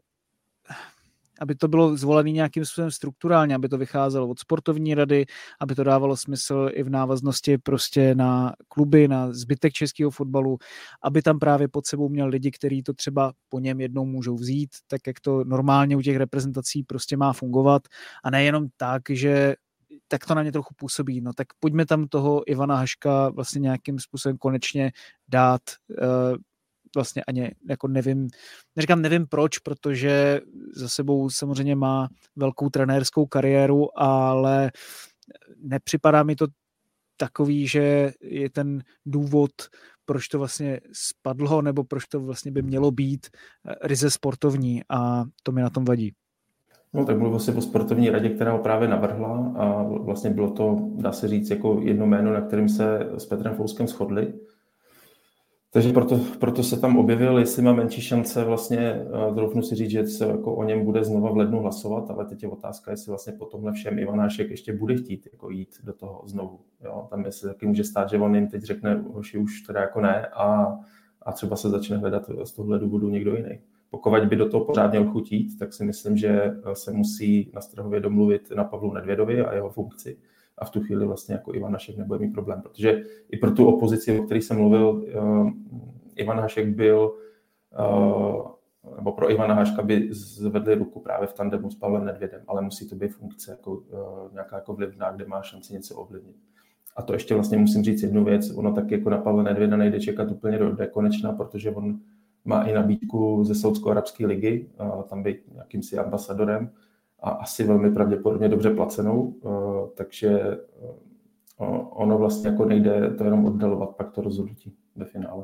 aby to bylo zvolený nějakým způsobem strukturálně, aby to vycházelo od sportovní rady, aby to dávalo smysl i v návaznosti prostě na kluby, na zbytek českého fotbalu, aby tam právě pod sebou měl lidi, kteří to třeba po něm jednou můžou vzít, tak jak to normálně u těch reprezentací prostě má fungovat a nejenom tak, že tak to na mě trochu působí. No tak pojďme tam toho Ivana Haška vlastně nějakým způsobem konečně dát. uh, Vlastně ani jako nevím, neříkám nevím proč, protože za sebou samozřejmě má velkou trenérskou kariéru, ale nepřipadá mi to takový, že je ten důvod, proč to vlastně spadlo, nebo proč to vlastně by mělo být ryze sportovní a to mi na tom vadí. No tak mluvil se o sportovní radě, která ho právě navrhla a vlastně bylo to, dá se říct, jako jedno jméno, na kterém se s Petrem Fouskem shodli. Takže proto, proto se tam objevil, jestli má menší šance, vlastně troufnu si říct, že se jako o něm bude znova v lednu hlasovat, ale teď je otázka, jestli vlastně po tomhle všem Ivan Hašek ještě bude chtít jako jít do toho znovu. Jo? Tam jestli taky může stát, že on jim teď řekne, hoši už teda jako ne a, a třeba se začne hledat z tohle důvodu někdo jiný. Pokud by do toho pořád měl chutít, tak si myslím, že se musí na Strahově domluvit na Pavlu Nedvědovi a jeho funkci. A v tu chvíli vlastně jako Ivan Hašek nebude mít problém, protože i pro tu opozici, o které jsem mluvil, Ivan Hašek byl, nebo pro Ivana Haška by zvedli ruku právě v tandemu s Pavlem Nedvědem, ale musí to být funkce jako, nějaká jako vlivná, kde má šanci něco ovlivnit. A to ještě vlastně musím říct jednu věc, ono taky jako na Pavla Nedvěda nejde čekat úplně do, do konečna, protože on má i nabídku ze Saúdsko-arabské ligy, tam být jakýmsi ambasadorem a asi velmi pravděpodobně dobře placenou, takže ono vlastně jako nejde to jenom oddalovat, pak to rozhodnutí ve finále.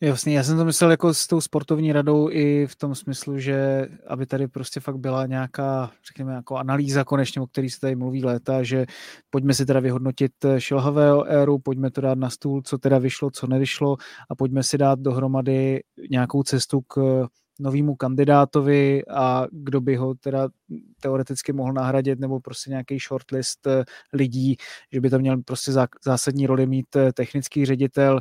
Jasně, já jsem to myslel jako s tou sportovní radou i v tom smyslu, že aby tady prostě fakt byla nějaká, řekněme, jako analýza konečně, o který se tady mluví léta, že pojďme si teda vyhodnotit šilhavého éru, pojďme to dát na stůl, co teda vyšlo, co nevyšlo a pojďme si dát dohromady nějakou cestu k novému kandidátovi a kdo by ho teda teoreticky mohl nahradit nebo prostě nějaký shortlist lidí, že by tam měl prostě zásadní roli mít technický ředitel.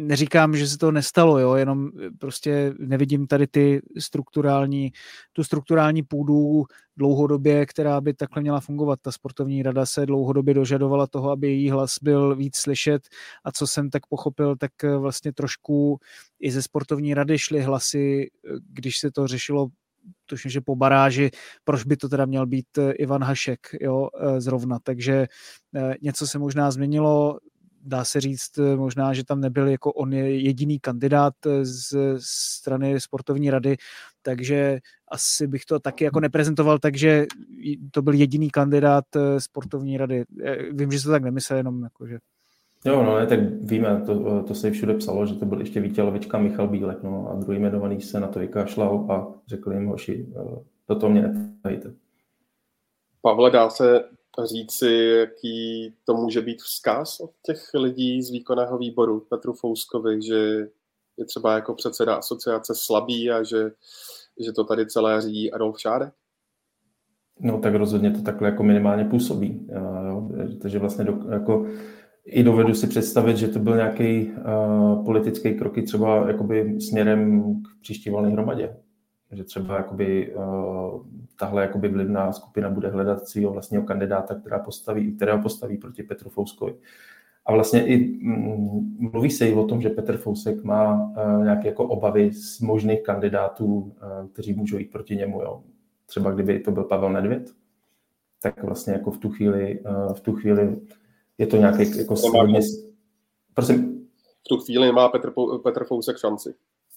Neříkám, že se to nestalo, jo, jenom prostě nevidím tady ty strukturální, tu strukturální půdu dlouhodobě, která by takhle měla fungovat. Ta sportovní rada se dlouhodobě dožadovala toho, aby její hlas byl víc slyšet a co jsem tak pochopil, tak vlastně trošku i ze sportovní rady šly hlasy, když se to řešilo, tuším, že po baráži, proč by to teda měl být Ivan Hašek, jo, zrovna. Takže něco se možná změnilo, dá se říct možná, že tam nebyl jako on je jediný kandidát z strany sportovní rady, takže asi bych to taky jako neprezentoval, takže to byl jediný kandidát sportovní rady. Vím, že se to tak nemyslel, jenom jakože... Jo, no ne, tak víme, to, to se všude psalo, že to byl ještě výtělovička Michal Bílek, no a druhý jmenovaný se na to vykašlal a řekl jim, hoši, do toho mě netahejte. Pavle, dá se říci, jaký to může být vzkaz od těch lidí z výkonného výboru Petru Fouskovi, že je třeba jako předseda asociace slabý a že, že to tady celé řídí Adolf Šádek? No tak rozhodně to takhle jako minimálně působí. Jo? Takže vlastně do, jako i dovedu si představit, že to byl nějaký uh, politický kroky třeba jakoby směrem k příští valné hromadě. Že třeba jakoby, uh, tahle jakoby vlivná skupina bude hledat svého vlastního kandidáta, která postaví, kterého postaví proti Petru Fouskovi. A vlastně i mm, mluví se i o tom, že Petr Fousek má uh, nějaké jako obavy z možných kandidátů, uh, kteří můžou jít proti němu. Jo. Třeba kdyby to byl Pavel Nedvěd, tak vlastně jako v tu chvíli, uh, v tu chvíli je to nějaký... Jako hodně... Prosím. V tu chvíli má Petr, Petr Fousek šanci.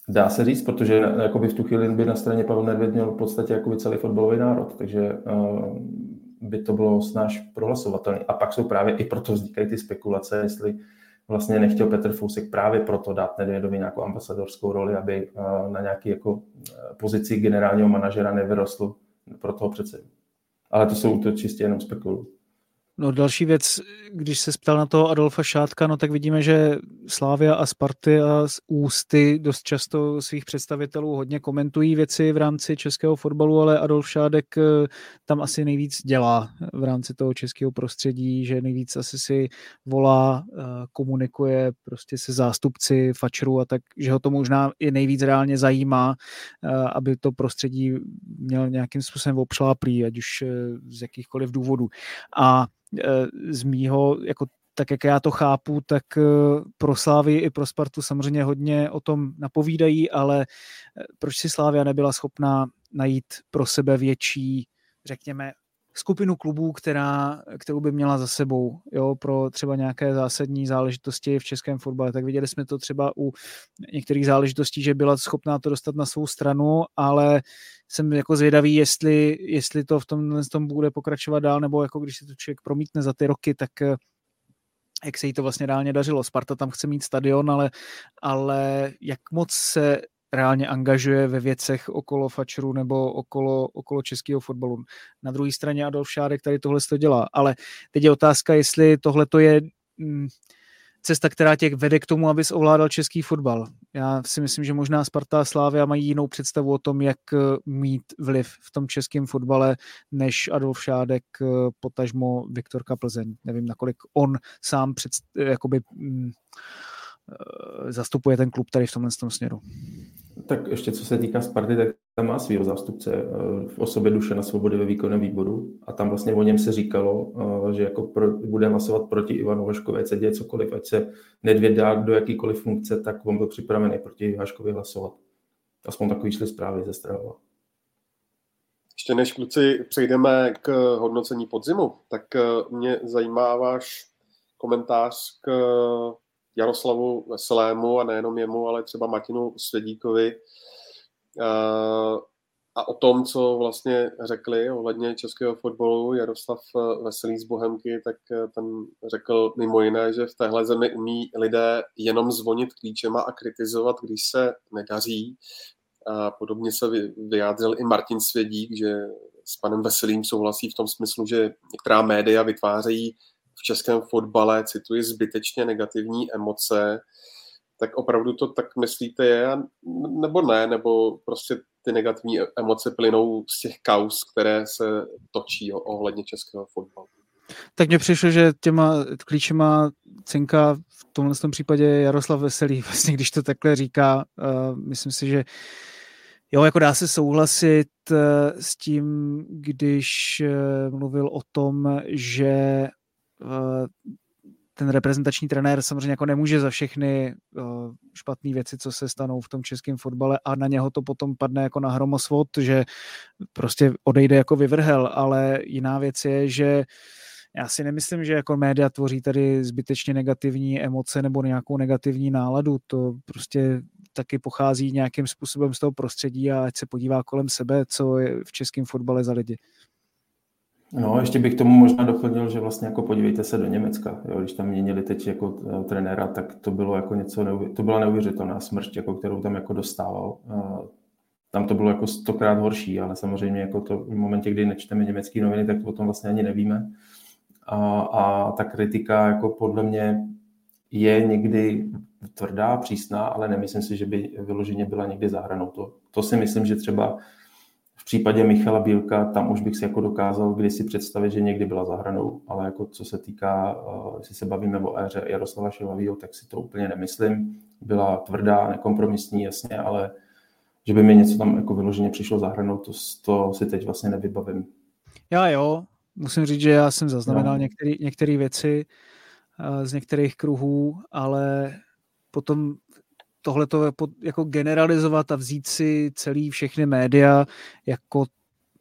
Dá se říct, protože jakoby v tu chvíli by na straně Pavel Nedvěd měl v podstatě jakoby celý fotbalový národ, takže uh, by to bylo snáš prohlasovatelné. A pak jsou právě i proto vznikají ty spekulace, jestli vlastně nechtěl Petr Fousek právě proto dát Nedvědovi nějakou ambasadorskou roli, aby uh, na nějaký jako pozici generálního manažera nevyrostl pro toho předsedu. Ale to jsou to čistě jenom spekulace. No další věc, když se ptal na toho Adolfa Šádka, no tak vidíme, že Slavia a Sparty a Ústy dost často svých představitelů hodně komentují věci v rámci českého fotbalu, ale Adolf Šádek tam asi nejvíc dělá v rámci toho českého prostředí, že nejvíc asi si volá, komunikuje prostě se zástupci fačru a tak, že ho to možná i nejvíc reálně zajímá, aby to prostředí měl nějakým způsobem obšláplý, ať už z jakýchkoliv důvodů. A z mýho, jako tak jak já to chápu, tak pro Slávii i pro Spartu samozřejmě hodně o tom napovídají, ale proč si Slávia nebyla schopná najít pro sebe větší, řekněme, skupinu klubů, která, kterou by měla za sebou, jo, pro třeba nějaké zásadní záležitosti v českém fotbale. Tak viděli jsme to třeba u některých záležitostí, že byla schopná to dostat na svou stranu, ale jsem jako zvědavý, jestli, jestli to v tom, v tom bude pokračovat dál, nebo jako když se to člověk promítne za ty roky, tak jak se jí to vlastně reálně dařilo. Sparta tam chce mít stadion, ale, ale jak moc se reálně angažuje ve věcech okolo fačru nebo okolo, okolo českého fotbalu. Na druhé straně Adolf Šádek tady tohle to dělá, ale teď je otázka, jestli tohle to je cesta, která tě vede k tomu, abys ovládal český fotbal. Já si myslím, že možná Sparta a Slávia mají jinou představu o tom, jak mít vliv v tom českém fotbale, než Adolf Šádek, potažmo Viktorka Plzeň. Nevím, nakolik on sám před, jakoby, zastupuje ten klub tady v tomhle směru. Tak ještě co se týká Sparty, tak tam má svýho zástupce v osobě Dušana Svobody ve výkonném výboru a tam vlastně o něm se říkalo, že jako pro, bude hlasovat proti Ivanu Haškovi, ať se děje cokoliv, ať se Nedvěd dá do jakýkoliv funkce, tak on byl připravený proti Haškovi hlasovat. Aspoň takový šly zprávy ze Strahova. Ještě než kluci přejdeme k hodnocení podzimu, tak mě zajímá váš komentář k Jaroslavu Veselému a nejenom jemu, ale třeba Martinu Svědíkovi a o tom, co vlastně řekli ohledně českého fotbalu. Jaroslav Veselý z Bohemky, tak ten řekl mimo jiné, že v téhle zemi umí lidé jenom zvonit klíčema a kritizovat, když se nedaří. A podobně se vyjádřil i Martin Svědík, že s panem Veselým souhlasí v tom smyslu, že některá média vytvářejí v českém fotbale, cituji, zbytečně negativní emoce. Tak opravdu to tak myslíte je, nebo ne, nebo prostě ty negativní emoce plynou z těch kauz, které se točí ohledně českého fotbalu? Tak mně přišlo, že těma klíčema cinká v tomhle případě Jaroslav Veselý, vlastně když to takhle říká. Uh, myslím si, že jo, jako dá se souhlasit uh, s tím, když uh, mluvil o tom, že uh, ten reprezentační trenér samozřejmě jako nemůže za všechny uh, špatné věci, co se stanou v tom českém fotbale, a na něho to potom padne jako na hromosvod, že prostě odejde jako vyvrhel, ale jiná věc je, že já si nemyslím, že jako média tvoří tady zbytečně negativní emoce nebo nějakou negativní náladu. To prostě taky pochází nějakým způsobem z toho prostředí, a ať se podívá kolem sebe, co je v českém fotbale za lidi. No, ještě bych tomu možná doplnil, že vlastně jako podívejte se do Německa, jo, když tam měnili teď jako trenéra, tak to bylo jako něco neuvěř... to byla neuvěřitelná smršť, jako kterou tam jako dostával. Tam to bylo jako stokrát horší, ale samozřejmě jako to v momentě, kdy nečteme německé noviny, tak to o tom vlastně ani nevíme. A, a ta kritika jako podle mě je někdy tvrdá, přísná, ale nemyslím si, že by vyloženě byla někdy za hranou. To, to si myslím, že třeba v případě Michala Bílka, tam už bych si jako dokázal kdysi představit, že někdy byla za hranou, ale jako co se týká, jestli se bavíme o éře Jaroslava Šilhavýho, tak si to úplně nemyslím. Byla tvrdá, nekompromisní, jasně, ale že by mi něco tam jako vyloženě přišlo za hranou, to, to si teď vlastně nevybavím. Já jo, musím říct, že já jsem zaznamenal no. některé věci z některých kruhů, ale potom tohle to jako generalizovat a vzít si celý všechny média, jako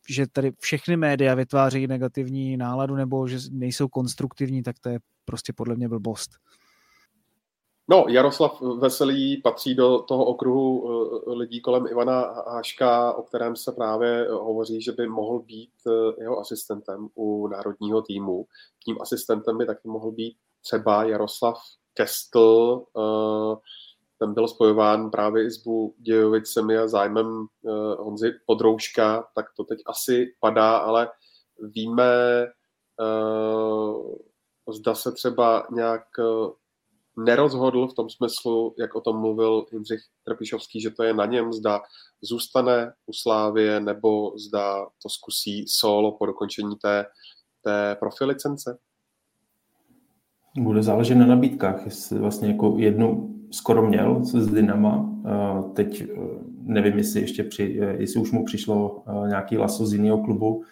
že tady všechny média vytváří negativní náladu nebo že nejsou konstruktivní, tak to je prostě podle mě blbost. No, Jaroslav Veselý patří do toho okruhu lidí kolem Ivana Haška, o kterém se právě hovoří, že by mohl být jeho asistentem u národního týmu. Tím asistentem by taky mohl být třeba Jaroslav Kestl. Ten byl spojován právě i s Budějovicemi a zájmem Honzy Podrouška, tak to teď asi padá, ale víme, zda se třeba nějak nerozhodl v tom smyslu, jak o tom mluvil Jindřich Trpišovský, že to je na něm, zda zůstane u Slávie, nebo zda to zkusí solo po dokončení té, té profilicence. Bude záležet na nabídkách, jestli vlastně jako jednu skoro měl s Dynama, teď nevím, jestli, ještě při, jestli už mu přišlo nějaký laso z jiného klubu,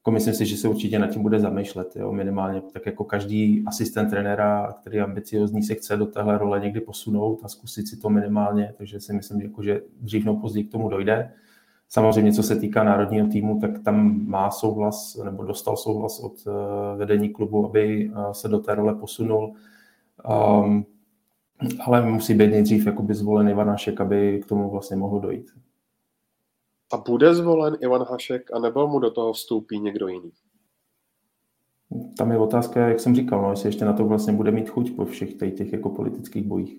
jako myslím si, že se určitě nad tím bude zamýšlet, jo, minimálně. Tak jako každý asistent trenéra, který ambiciozní, se chce do téhle role někdy posunout a zkusit si to minimálně, takže si myslím, jako, že dřív nebo později k tomu dojde. Samozřejmě, co se týká národního týmu, tak tam má souhlas, nebo dostal souhlas od vedení klubu, aby se do té role posunul. Um, ale musí být nejdřív jakoby zvolen Ivan Hašek, aby k tomu vlastně mohl dojít. A bude zvolen Ivan Hašek, anebo mu do toho vstoupí někdo jiný? Tam je otázka, jak jsem říkal, no, jestli ještě na to vlastně bude mít chuť po všech těch, těch jako politických bojích.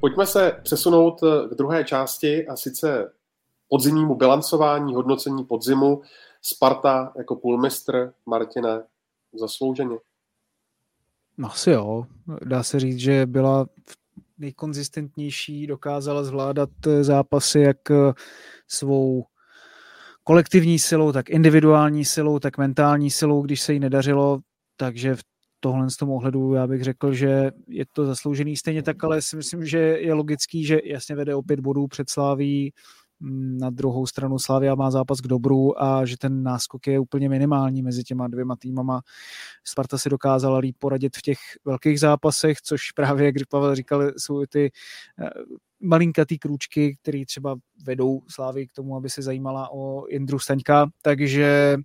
Pojďme se přesunout k druhé části, a sice podzimnímu bilancování, hodnocení podzimu. Sparta jako půlmistr, Martine, zaslouženě. No asi jo. Dá se říct, že byla nejkonzistentnější, dokázala zvládat zápasy jak svou kolektivní silou, tak individuální silou, tak mentální silou, když se jí nedařilo, takže v tohle z toho ohledu já bych řekl, že je to zasloužený, stejně tak, ale si myslím, že je logický, že jasně vede o pět bodů před Sláví, na druhou stranu Slavia má zápas k dobru a že ten náskok je úplně minimální mezi těma dvěma týmama. Sparta si dokázala líp poradit v těch velkých zápasech, což právě, jak Pavel říkal, jsou ty malinkatý krůčky, které třeba vedou Slavii k tomu, aby se zajímala o Jindru Staňka, takže,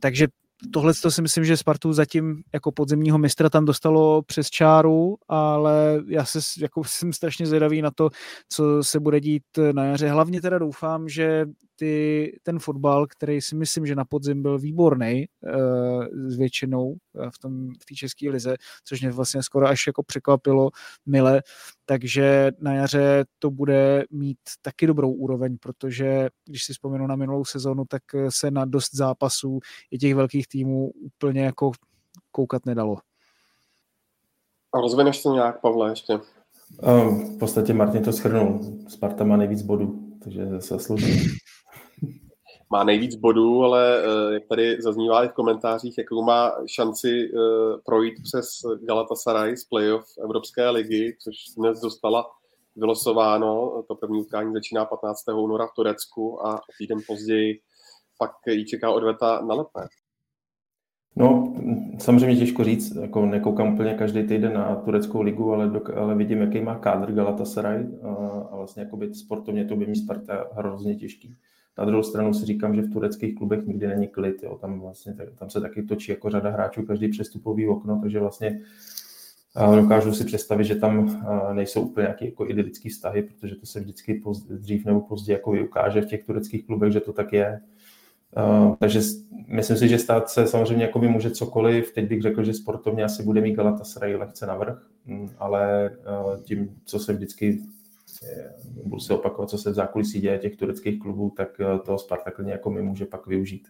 takže tohle to si myslím, že Spartu zatím jako podzemního mistra tam dostalo přes čáru, ale já se, jako, jsem strašně zvědavý na to, co se bude dít na jaře. Hlavně teda doufám, že ty, ten fotbal, který si myslím, že na podzim byl výborný uh, s většinou v tom v té české lize, což mě vlastně skoro až jako překvapilo mile, takže na jaře to bude mít taky dobrou úroveň, protože když si vzpomenu na minulou sezonu, tak se na dost zápasů i těch velkých týmů úplně jako koukat nedalo. A rozvineš to nějak, Pavle, ještě? V podstatě Martin to shrnul. Sparta má nejvíc bodů, takže se služí. Má nejvíc bodů, ale jak tady zaznívá i v komentářích, jakou má šanci projít přes Galatasaray z playoff Evropské ligy, což dnes dostala vylosováno. To první utkání začíná patnáctého února v Turecku a týden později pak ji čeká odveta na Letné. No, samozřejmě těžko říct, jako nekoukám úplně každý týden na tureckou ligu, ale, dok- ale vidím, jaký má kádr Galatasaray a, a vlastně jakoby sportovně to by mít Sparta hrozně těžký. Na druhou stranu si říkám, že v tureckých klubech nikdy není klid, jo. Tam, vlastně, tam se taky točí jako řada hráčů, každý přestupový okno, takže vlastně dokážu si představit, že tam nejsou úplně nějaké jako idylické vztahy, protože to se vždycky pozd- dřív nebo později jako ukáže v těch tureckých klubech, že to tak je. Uh, takže myslím si, že stát se samozřejmě jako by může cokoliv. Teď bych řekl, že sportovně asi bude mít Galatasaray lehce navrch, ale uh, tím, co se vždycky, je, budu se opakovat, co se v zákulisí děje těch tureckých klubů, tak uh, toho Sparta klidně jako mi může pak využít.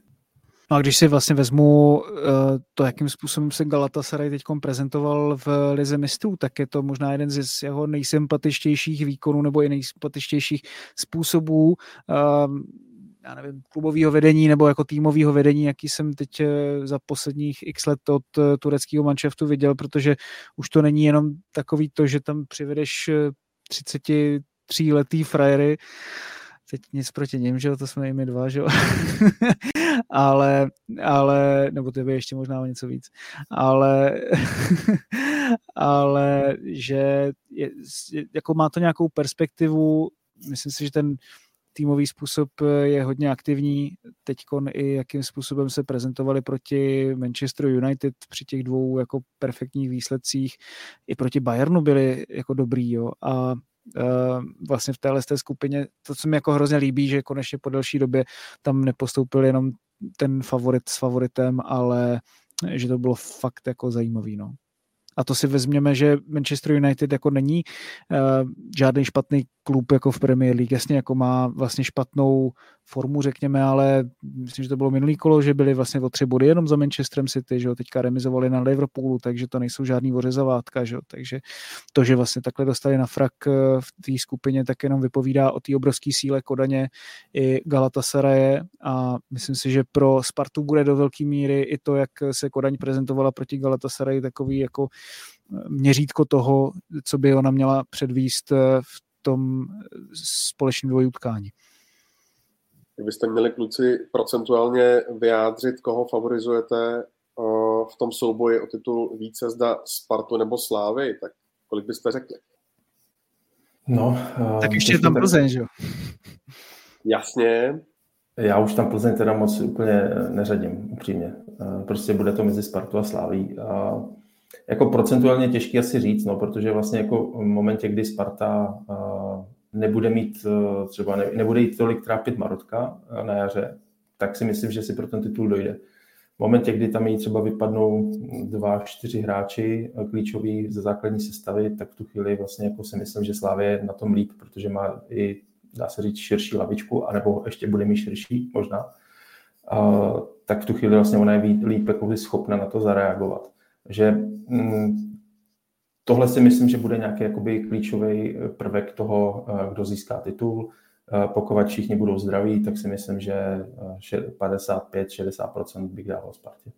No a když si vlastně vezmu to, jakým způsobem se Galatasaray teď prezentoval v Lize mistrů, tak je to možná jeden z jeho nejsympatičtějších výkonů nebo i nejsympatičtějších způsobů uh, já nevím, klubového vedení nebo jako týmového vedení, jaký jsem teď za posledních x let od tureckého manšaftu viděl, protože už to není jenom takový to, že tam přivedeš třicetitříletý frajery, teď nic proti nim, že jo, to jsme i my dva, že jo, ale, ale, nebo to by ještě možná o něco víc, ale, ale, že je, jako má to nějakou perspektivu, myslím si, že ten týmový způsob je hodně aktivní. Teďkon i jakým způsobem se prezentovali proti Manchesteru United při těch dvou jako perfektních výsledcích. I proti Bayernu byli jako dobrý. Jo. A Uh, vlastně v téhle té skupině, to, co mi jako hrozně líbí, že konečně po delší době tam nepostoupil jenom ten favorit s favoritem, ale že to bylo fakt jako zajímavý. No. A to si vezměme, že Manchester United jako není uh, žádný špatný klub jako v Premier League. Jasně jako má vlastně špatnou formu, řekněme, ale myslím, že to bylo minulý kolo, že byli vlastně o tři body jenom za Manchesterem City, že jo, teďka remizovali na Liverpoolu, takže to nejsou žádný ořezavátka, že jo, takže to, že vlastně takhle dostali na frak v té skupině, tak jenom vypovídá o té obrovské síle Kodaně i Galatasaraje a myslím si, že pro Spartu bude do velké míry i to, jak se Kodaň prezentovala proti Galatasaraji, takový jako měřítko toho, co by ona měla předvíst v tom společném dvojutkání. Kdybyste měli, kluci, procentuálně vyjádřit, koho favorizujete v tom souboji o titul více, zda Spartu nebo Slávy, tak kolik byste řekli? No, tak ještě je tam Plzeň, že jo? Jasně. Já už tam Plzeň teda moc úplně neřadím, upřímně. Prostě bude to mezi Spartu a Sláví. A jako procentuálně těžký asi říct, no, protože vlastně jako v momentě, kdy Sparta nebude mít třeba, ne, nebude jít tolik trápit Marotka na jaře, tak si myslím, že si pro ten titul dojde. V momentě, kdy tam jí třeba vypadnou dva, čtyři hráči klíčoví ze základní sestavy, tak v tu chvíli vlastně jako si myslím, že Slavia je na tom líp, protože má i, dá se říct, širší lavičku, anebo ještě bude mít širší možná, a, tak v tu chvíli vlastně ona je líp jako schopna na to zareagovat. Že mm, tohle si myslím, že bude nějaký jakoby klíčový prvek toho, kdo získá titul. Pokud všichni budou zdraví, tak si myslím, že padesát pět až šedesát procent bych dával Spartě.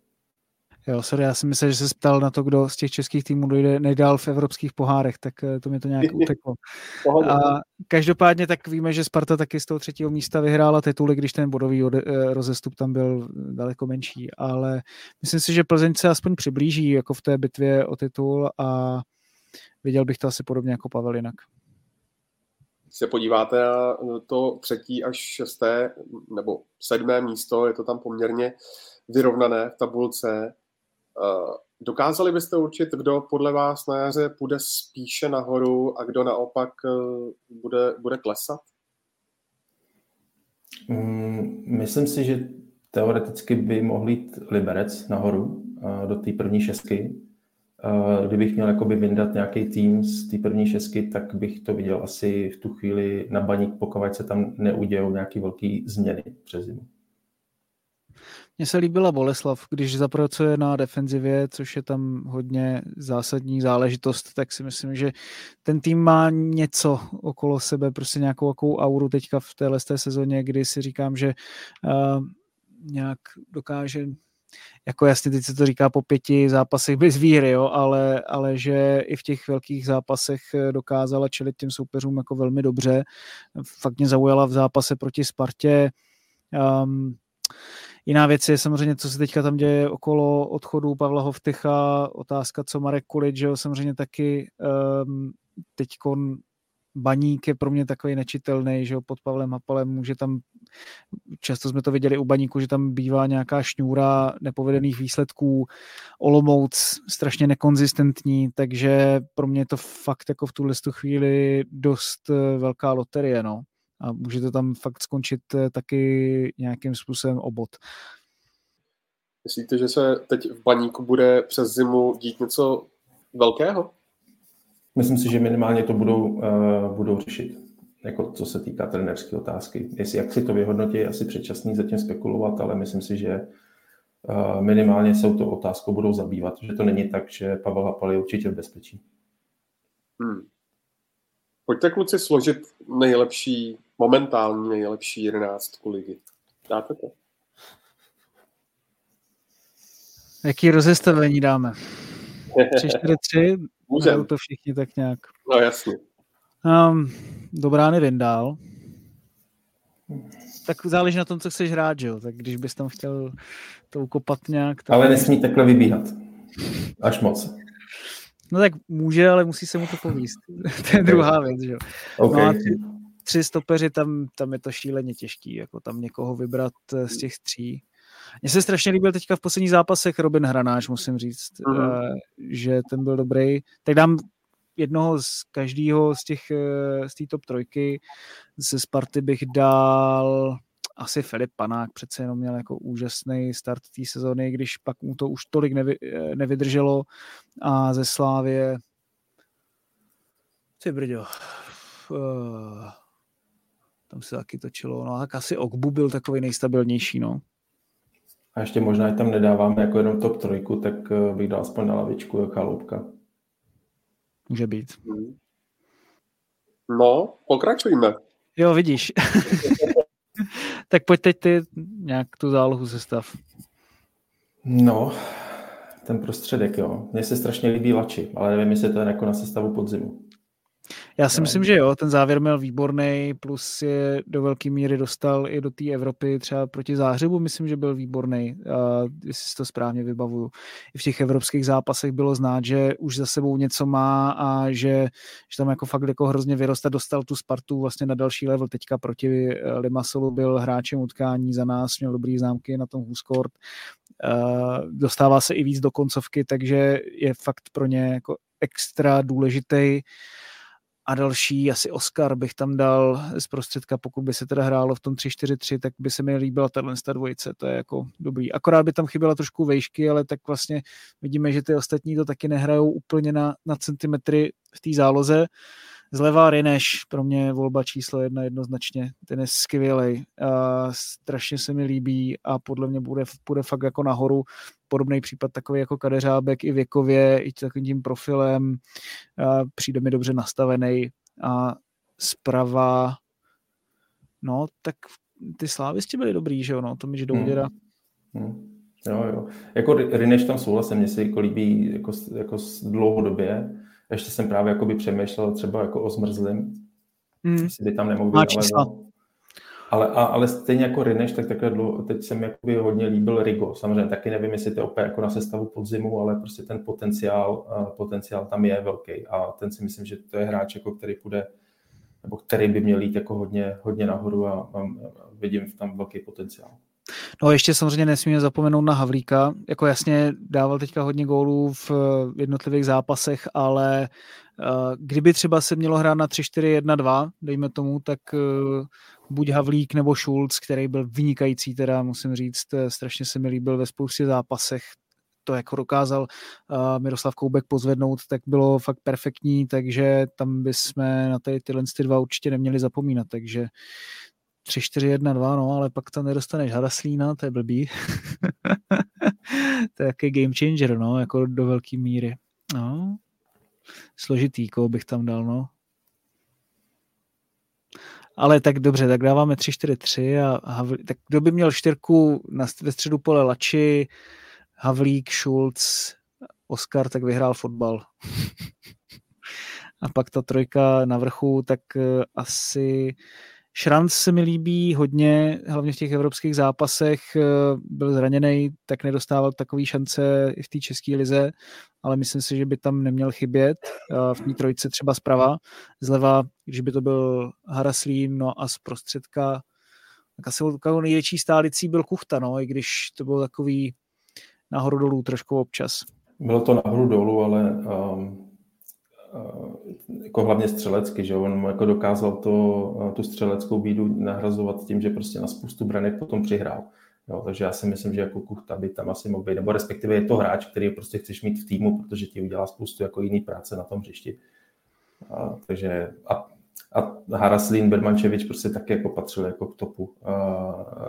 Jo, sorry, já si myslel, že se ptal na to, kdo z těch českých týmů dojde nejdál v evropských pohárech, tak to mi to nějak uteklo. A každopádně tak víme, že Sparta taky z toho třetího místa vyhrála tituly, když ten bodový rozestup tam byl daleko menší, ale myslím si, že Plzeň se aspoň přiblíží jako v té bitvě o titul a viděl bych to asi podobně jako Pavel jinak. Když se podíváte na to třetí až šesté nebo sedmé místo, je to tam poměrně vyrovnané v tabulce. Dokázali byste určit, kdo podle vás na jaře půjde spíše nahoru a kdo naopak bude, bude klesat? Mm, myslím si, že teoreticky by mohl jít Liberec nahoru do té první šestky. Kdybych měl jakoby vyndat nějaký tým z té první šestky, tak bych to viděl asi v tu chvíli na Baník, pokud se tam neudějou nějaké velké změny přes zimu. Mně se líbila Boleslav, když zapracuje na defenzivě, což je tam hodně zásadní záležitost, tak si myslím, že ten tým má něco okolo sebe, prostě nějakou jakou auru teďka v téhle té sezóně, kdy si říkám, že uh, nějak dokáže, jako jasně teď se to říká po pěti zápasech bez výhry, jo, ale, ale že i v těch velkých zápasech dokázala čelit těm soupeřům jako velmi dobře. Fakt mě zaujala v zápase proti Spartě. Um, Jiná věc je samozřejmě, co se teďka tam děje okolo odchodu Pavla Hovtycha, otázka, co Marek Kulič, že jo, samozřejmě taky um, teďkon Baník je pro mě takový nečitelný, že jo, pod Pavlem Hapalem může tam, často jsme to viděli u Baníku, že tam bývá nějaká šňůra nepovedených výsledků, Olomouc strašně nekonzistentní, takže pro mě je to fakt jako v tuhle chvíli dost velká loterie, no. A může to tam fakt skončit taky nějakým způsobem obod. Myslíte, že se teď v Baníku bude přes zimu dít něco velkého? Myslím si, že minimálně to budou, uh, budou řešit, jako co se týká trenérské otázky. Jestli, jak si to vyhodnotí, je asi předčasný zatím spekulovat, ale myslím si, že uh, minimálně se to otázkou budou zabývat, že to není tak, že Pavel Hapal je určitě v bezpečí. Hmm. Pojďte, kluci, složit nejlepší, momentální nejlepší jedenáctku ligy. Dáte to? Jaký rozestavení dáme? tři čtyři tři? Můžeme. To všichni tak nějak. No jasně. Um, Dobrány Vindál. Tak záleží na tom, co chceš hrát, že jo? Tak když bys tam chtěl to ukopat nějak... Tak... Ale nesmí takhle vybíhat. Až moc. No tak může, ale musí se mu to povíst. To je druhá věc, že jo. Okay. No a tři, tři stopeři, tam, tam je to šíleně těžký, jako tam někoho vybrat z těch tří. Mně se strašně líbil teďka v posledních zápasech Robin Hranáč, musím říct, mm-hmm. že ten byl dobrý. Tak dám jednoho z každého z těch, z té top trojky. Ze Sparty bych dal... Asi Filip Panák přece jenom měl jako úžasný start té sezony, když pak mu to už tolik nevy, nevydrželo a ze Slávie co je brděl? Uh, tam se taky točilo. No tak asi Okbu byl takový nejstabilnější, no. A ještě možná, že tam nedáváme jako jenom top trojku, tak bych dal aspoň na lavičku Chaloupka. Může být. No, pokračujeme. Jo, vidíš. Tak pojď teď ty nějak tu zálohu sestav. No, ten prostředek, jo. Mně se strašně líbí Lači, ale nevím, jestli to je jako na sestavu podzimu. Já si no. myslím, že jo, ten závěr měl výborný, plus je do velké míry dostal i do té Evropy, třeba proti Záhřebu, myslím, že byl výborný, jestli si to správně vybavuju. I v těch evropských zápasech bylo znát, že už za sebou něco má a že, že tam jako fakt jako hrozně vyrosta, dostal tu Spartu vlastně na další level. Teďka proti Limassolu byl hráčem utkání za nás, měl dobrý známky na tom Huskort, dostává se i víc do koncovky, takže je fakt pro ně jako extra důležitý. A další, asi Oscar bych tam dal z prostředka, pokud by se teda hrálo v tom tři čtyři tři, tak by se mi líbila ta dvojice, to je jako dobrý. Akorát by tam chyběla trošku vejšky, ale tak vlastně vidíme, že ty ostatní to taky nehrajou úplně na, na centimetry v té záloze. Zleva Rineš, pro mě volba číslo jedna jednoznačně, ten je skvělej, a strašně se mi líbí a podle mě bude, bude fakt jako nahoru, podobný případ takový jako Kadeřábek i věkově, i takovým tím profilem, a přijde mi dobře nastavený a zprava, no tak ty slávisti byli dobrý, že jo, no, Tomiš Douděra. Hmm. Hmm. Jo, jo. Jako Rineš tam souhlasím, mně se jako líbí jako, jako dlouhodobě. Ještě jsem právě jakoby přemýšlel třeba jako o Zmrzlým. Mm. Jestli by tam nemohl být, ale, ale, ale stejně jako Rineš, tak takhle dlouho, teď jsem jakoby hodně líbil Rigo. Samozřejmě taky nevím, jestli to je opět jako na sestavu podzimu, ale prostě ten potenciál, potenciál tam je velký. A ten si myslím, že to je hráč, jako který půjde, nebo který by měl jít jako hodně, hodně nahoru a, a vidím tam velký potenciál. No ještě samozřejmě nesmíme zapomenout na Havlíka, jako jasně dával teďka hodně gólů v jednotlivých zápasech, ale kdyby třeba se mělo hrát na tři čtyři jedna dva, dejme tomu, tak buď Havlík nebo Šulc, který byl vynikající, teda musím říct, strašně se mi líbil ve spoustě zápasech, to jako dokázal Miroslav Koubek pozvednout, tak bylo fakt perfektní, takže tam bychom na tady tyhle dva určitě neměli zapomínat, takže tři čtyři jedna dva, no, ale pak tam nedostaneš Haraslína, to je blbý. To je jaký game changer, no, jako do velký míry. No. Složitý, koho bych tam dal, no. Ale tak dobře, tak dáváme tři čtyři tři a Havlík, tak kdo by měl čtyřku na, ve středu pole Lači, Havlík, Šulc, Oskar, tak vyhrál fotbal. A pak ta trojka na vrchu, tak asi Šranc se mi líbí hodně, hlavně v těch evropských zápasech, byl zraněný, tak nedostával takové šance i v té české lize, ale myslím si, že by tam neměl chybět, v té trojice třeba zprava, zleva, když by to byl Haraslín, no a z prostředka, tak asi takovou největší stálicí byl Kuchta, no, i když to bylo takový nahoru dolů trošku občas. Bylo to nahoru dolů, ale Um... jako hlavně střelecky, že on jako dokázal to, tu střeleckou bídu nahrazovat tím, že prostě na spoustu branek potom přihrál. Jo, takže já si myslím, že jako Kuchta by tam asi mohl být, nebo respektive je to hráč, který prostě chceš mít v týmu, protože ti udělá spoustu jako jiný práce na tom hřišti. A, takže a, a Haraslín, Bermančevič prostě taky jako patřil jako k topu a,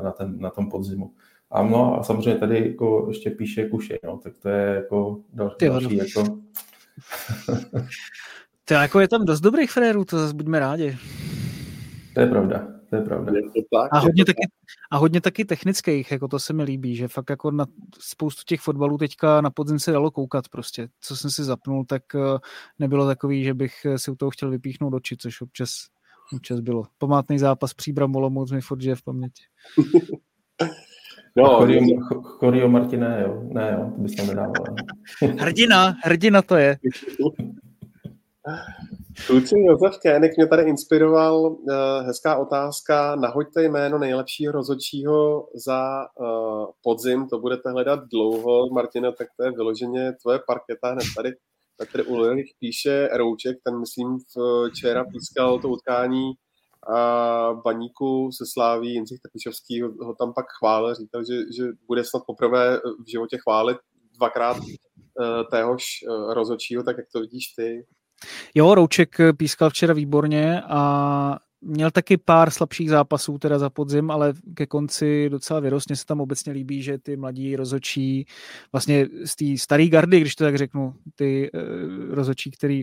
na, ten, na tom podzimu. A, no, a samozřejmě tady jako ještě píše Kuše, no, tak to je jako další, další jako to jako je tam dost dobrých frérů, to zase buďme rádi. To je pravda, to je pravda. A hodně taky, a hodně taky technických, jako to se mi líbí, že fakt jako na spoustu těch fotbalů teďka na podzim se dalo koukat prostě. Co jsem si zapnul, tak nebylo takový, že bych si u toho chtěl vypíchnout oči, což občas, občas bylo. Památný zápas Příbram Olomouc mi furt žije v paměti. No, Chorio Martine, jo. Ne, jo, to bys tam nedával. Hrdina, hrdina to je. Kluci, Josef Kének mě tady inspiroval, uh, hezká otázka, nahoďte jméno nejlepšího rozhodčího za uh, podzim, to budete hledat dlouho, Martina, tak to je vyloženě tvoje parketa, hned tady Petr Ulrich píše Rouček, ten myslím včera pískal to utkání a Baníku se Sláví, Jindřich Trpišovský ho, ho tam pak chválil, říkal, že, že bude snad poprvé v životě chválit dvakrát uh, téhož uh, rozhodčího, tak jak to vidíš ty? Jo, Rouček pískal včera výborně a měl taky pár slabších zápasů teda za podzim, ale ke konci docela vyrost. Mně se tam obecně líbí, že ty mladí rozhodčí vlastně z té staré gardy, když to tak řeknu, ty uh, rozhodčí, který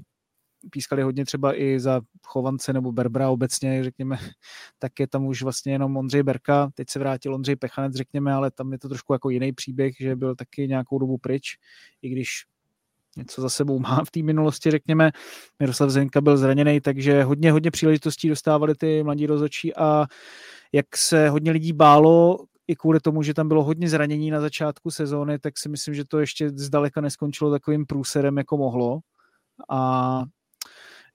pískali hodně třeba i za Chovance nebo Berbra obecně, řekněme, tak je tam už vlastně jenom Ondřej Berka, teď se vrátil Ondřej Pechanec, řekněme, ale tam je to trošku jako jiný příběh, že byl taky nějakou dobu pryč, i když něco za sebou má v té minulosti, řekněme. Miroslav Zenka byl zraněný, takže hodně, hodně příležitostí dostávali ty mladí rozhodčí a jak se hodně lidí bálo, i kvůli tomu, že tam bylo hodně zranění na začátku sezóny, tak si myslím, že to ještě zdaleka neskončilo takovým průserem, jako mohlo. A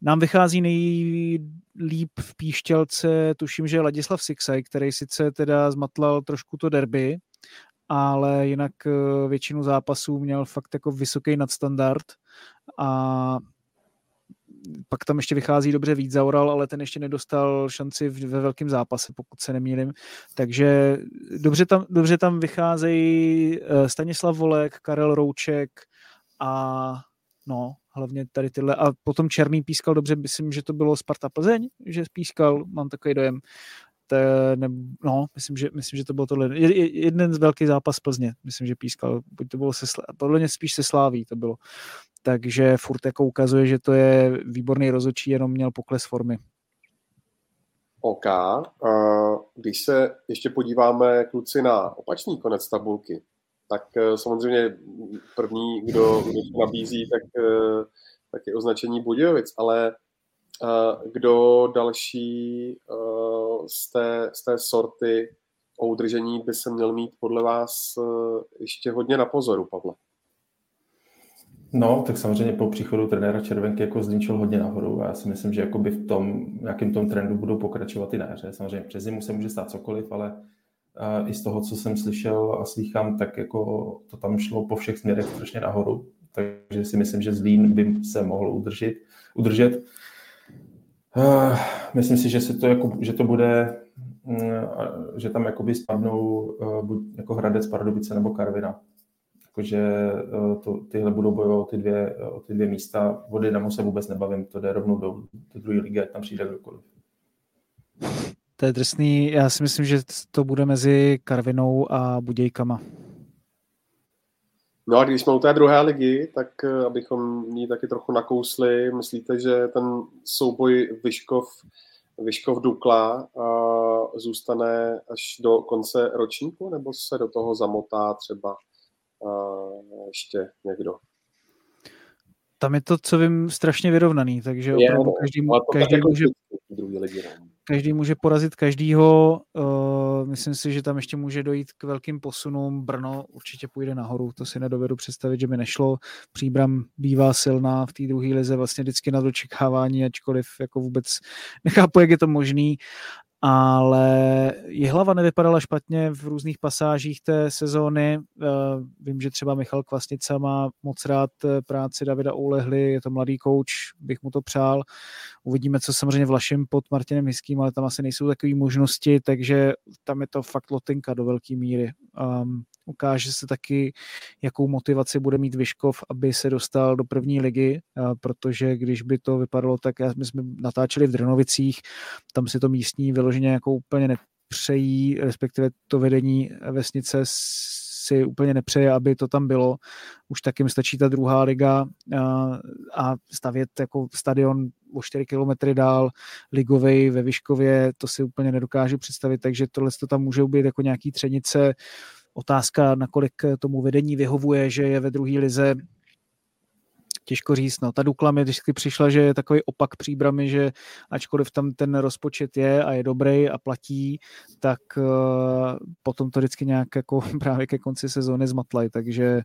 nám vychází nejlíp v píšťalce, tuším, že Ladislav Siksaj, který sice teda zmatlal trošku to derby, ale jinak většinu zápasů měl fakt jako vysoký nadstandard a pak tam ještě vychází dobře víc Zaural, ale ten ještě nedostal šanci ve velkém zápase, pokud se nemýlím. Takže dobře tam, dobře tam vycházejí Stanislav Volek, Karel Rouček a no, hlavně tady tyhle. A potom Černý pískal dobře, myslím, že to bylo Sparta Plzeň, že pískal, mám takový dojem. Ne, no, myslím, že, myslím, že to bylo tohle. Jeden z velkých zápas Plzně, myslím, že pískal. Buď to bylo se, podle mě spíš se Sláví to bylo. Takže furt jako ukazuje, že to je výborný rozhodčí, jenom měl pokles formy. OK. Když se ještě podíváme, kluci, na opačný konec tabulky, tak samozřejmě první, kdo, kdo to nabízí, tak, tak je označení Budějovic, ale kdo další z té, z té sorty o udržení by se měl mít podle vás ještě hodně na pozoru, Pavle? No, tak samozřejmě po příchodu trenéra Červenky jako zlinčil hodně nahoru a já si myslím, že jakoby v tom, jakým tom trendu budou pokračovat i na jaře. Samozřejmě přes zimu se může stát cokoliv, ale uh, i z toho, co jsem slyšel a slýchám, tak jako to tam šlo po všech směrech strašně nahoru. Takže si myslím, že Zlín by se mohl udržet. udržet. Uh, myslím si, že, se to, jako, že to bude, uh, že tam jakoby spadnou uh, buď jako Hradec, Pardubice nebo Karviná. Jakože to, tyhle budou bojovat o ty dvě, o ty dvě místa. O Dynamu se vůbec nebavím, to jde rovnou do, do druhé ligy, ať tam přijde kdokoliv. To je drsný. Já si myslím, že to bude mezi Karvinou a Budějkama. No a když jsme u té druhé ligy, tak abychom ji taky trochu nakousli, myslíte, že ten souboj Vyškov, Vyškov Dukla zůstane až do konce ročníku, nebo se do toho zamotá třeba ještě někdo? Tam je to, co vím, strašně vyrovnaný, takže opravdu je, každý, každý, může, každý může porazit každýho. Uh, myslím si, že tam ještě může dojít k velkým posunům. Brno určitě půjde nahoru, to si nedovedu představit, že by nešlo. Příbram bývá silná v té druhé lize vlastně vždycky na dočekávání, ačkoliv jako vůbec nechápu, jak je to možný. Ale Jihlava nevypadala špatně v různých pasážích té sezóny. Vím, že třeba Michal Kvasnica má moc rád práci Davida Oulehly, je to mladý kouč, bych mu to přál. Uvidíme, co samozřejmě Vlašim pod Martinem Hiským, ale tam asi nejsou takové možnosti, takže tam je to fakt lotinka do velké míry. Um, ukáže se taky, jakou motivaci bude mít Vyškov, aby se dostal do první ligy, protože když by to vypadalo tak, my jsme natáčeli v Drnovicích, tam si to místní vyloženě jako úplně nepřejí, respektive to vedení vesnice si úplně nepřeje, aby to tam bylo. Už taky stačí ta druhá liga a stavět jako stadion o čtyři kilometry dál, ligovej ve Vyškově, to si úplně nedokážu představit, takže tohle to tam může být jako nějaký třenice. Otázka, nakolik tomu vedení vyhovuje, že je ve druhé lize, těžko říct. No, ta Dukla mi vždycky přišla, že je takový opak Příbramy, že ačkoliv tam ten rozpočet je a je dobrý a platí, tak uh, potom to vždycky nějak jako právě ke konci sezóny zmatlaj. Takže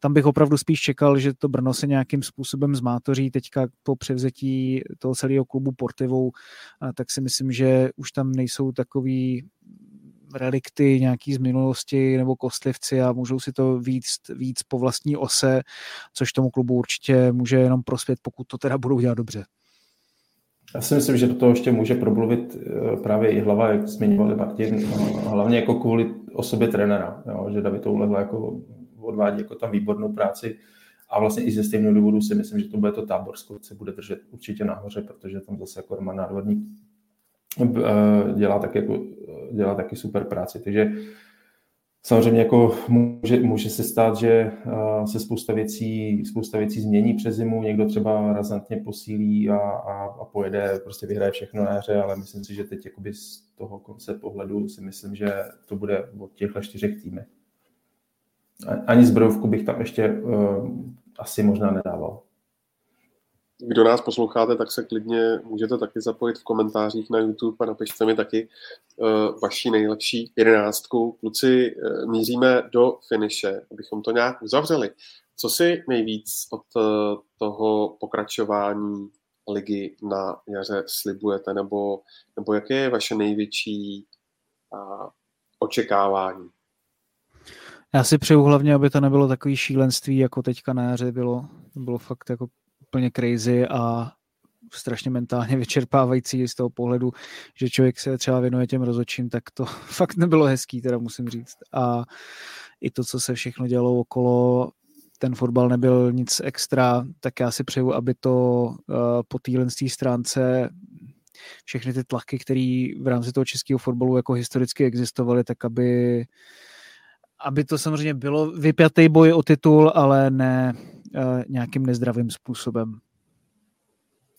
tam bych opravdu spíš čekal, že to Brno se nějakým způsobem zmátoří. Teďka po převzetí toho celého klubu Portivou, uh, tak si myslím, že už tam nejsou takový relikty nějaký z minulosti nebo kostlivci a můžou si to víc, víc po vlastní ose, což tomu klubu určitě může jenom prospět, pokud to teda budou dělat dobře. Já si myslím, že do toho ještě může promluvit právě i Hlava, jak zmiňovali Martin, hlavně jako kvůli osobě trenéra, jo, že David Oulehla jako odvádí jako tam výbornou práci a vlastně i ze stejného důvodu si myslím, že to bude to Táborsko, se bude držet určitě nahoře, protože tam zase jako Roman Národník dělá tak jako dělá taky super práci, takže samozřejmě jako může, může se stát, že se spousta věcí, spousta věcí změní přes zimu, někdo třeba razantně posílí a, a, a pojede, prostě vyhraje všechno na jaře, ale myslím si, že teď jakoby z toho konce pohledu si myslím, že to bude od těchto čtyřech týmech. Ani Zbrojovku bych tam ještě uh, asi možná nedával. Kdo nás posloucháte, tak se klidně můžete taky zapojit v komentářích na YouTube a napište mi taky uh, vaši nejlepší jedenáctku. Kluci, uh, míříme do finiše, abychom to nějak uzavřeli. Co si nejvíc od uh, toho pokračování ligy na jaře slibujete, nebo, nebo jaké je vaše největší uh, očekávání? Já si přeju hlavně, aby to nebylo takové šílenství, jako teďka na jaře bylo. Bylo fakt jako úplně crazy a strašně mentálně vyčerpávající z toho pohledu, že člověk se třeba věnuje těm rozhodčím, tak to fakt nebylo hezký, teda musím říct. A i to, co se všechno dělalo okolo, ten fotbal nebyl nic extra, tak já si přeju, aby to po téhle stránce všechny ty tlaky, které v rámci toho českého fotbalu jako historicky existovaly, tak aby aby to samozřejmě bylo vypjatý boj o titul, ale ne nějakým nezdravým způsobem.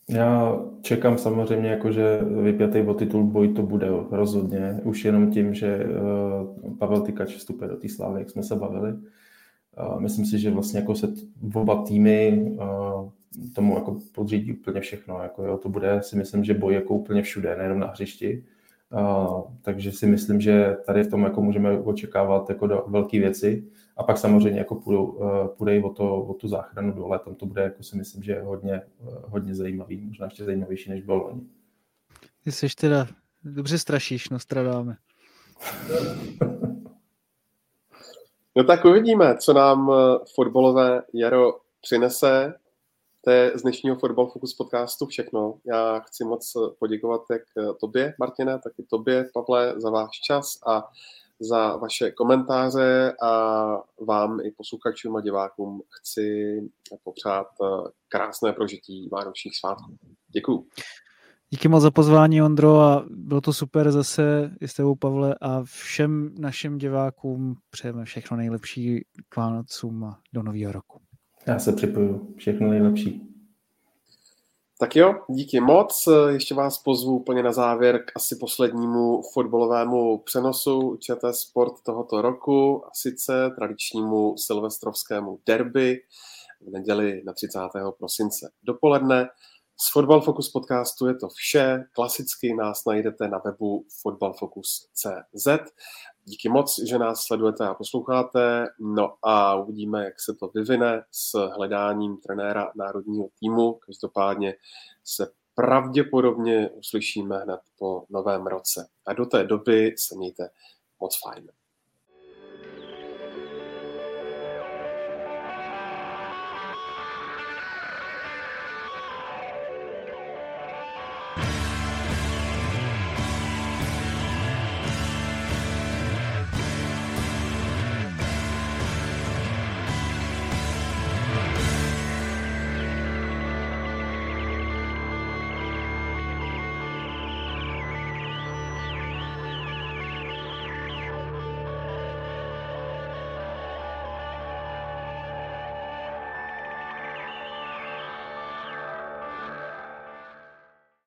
Já čekám samozřejmě, jako, že vypjatý o titul boj to bude rozhodně. Už jenom tím, že uh, Pavel Tykač vstupuje do té Slávy, jak jsme se bavili. Uh, myslím si, že vlastně jako se oba týmy uh, tomu jako podřídí úplně všechno. Jako, jo, to bude, si myslím, že boj jako úplně všude, nejenom na hřišti. Uh, takže si myslím, že tady v tom jako můžeme očekávat jako velké věci. A pak samozřejmě jako půjdou, uh, půjde i o, to, o tu záchranu dole. Tam to bude, jako si myslím, že hodně, uh, hodně zajímavý. Možná ještě zajímavější, než bylo loni. Ty seš teda dobře strašíš, Nostradadáme. No tak uvidíme, co nám fotbalové jaro přinese. To je z dnešního Fotbal Focus podcastu všechno. Já chci moc poděkovat jak tobě, Martine, tak i tobě, Pavle, za váš čas a za vaše komentáře a vám i posluchačům a divákům chci popřát krásné prožití vánočních svátků. Děkuju. Díky moc za pozvání, Ondro, a bylo to super zase i s tebou, Pavle, a všem našim divákům přejeme všechno nejlepší k Vánocům a do nového roku. Já se připoju. Všechno nejlepší. Tak jo, díky moc. Ještě vás pozvu úplně na závěr k asi poslednímu fotbalovému přenosu ČT Sport tohoto roku, a sice tradičnímu silvestrovskému derby v neděli na třicátého prosince dopoledne. Z Fotbal Focus podcastu je to vše. Klasicky nás najdete na webu fotbalfocus tečka cz. Díky moc, že nás sledujete a posloucháte. No a uvidíme, jak se to vyvine s hledáním trenéra národního týmu. Každopádně se pravděpodobně uslyšíme hned po novém roce. A do té doby se mějte moc fajn.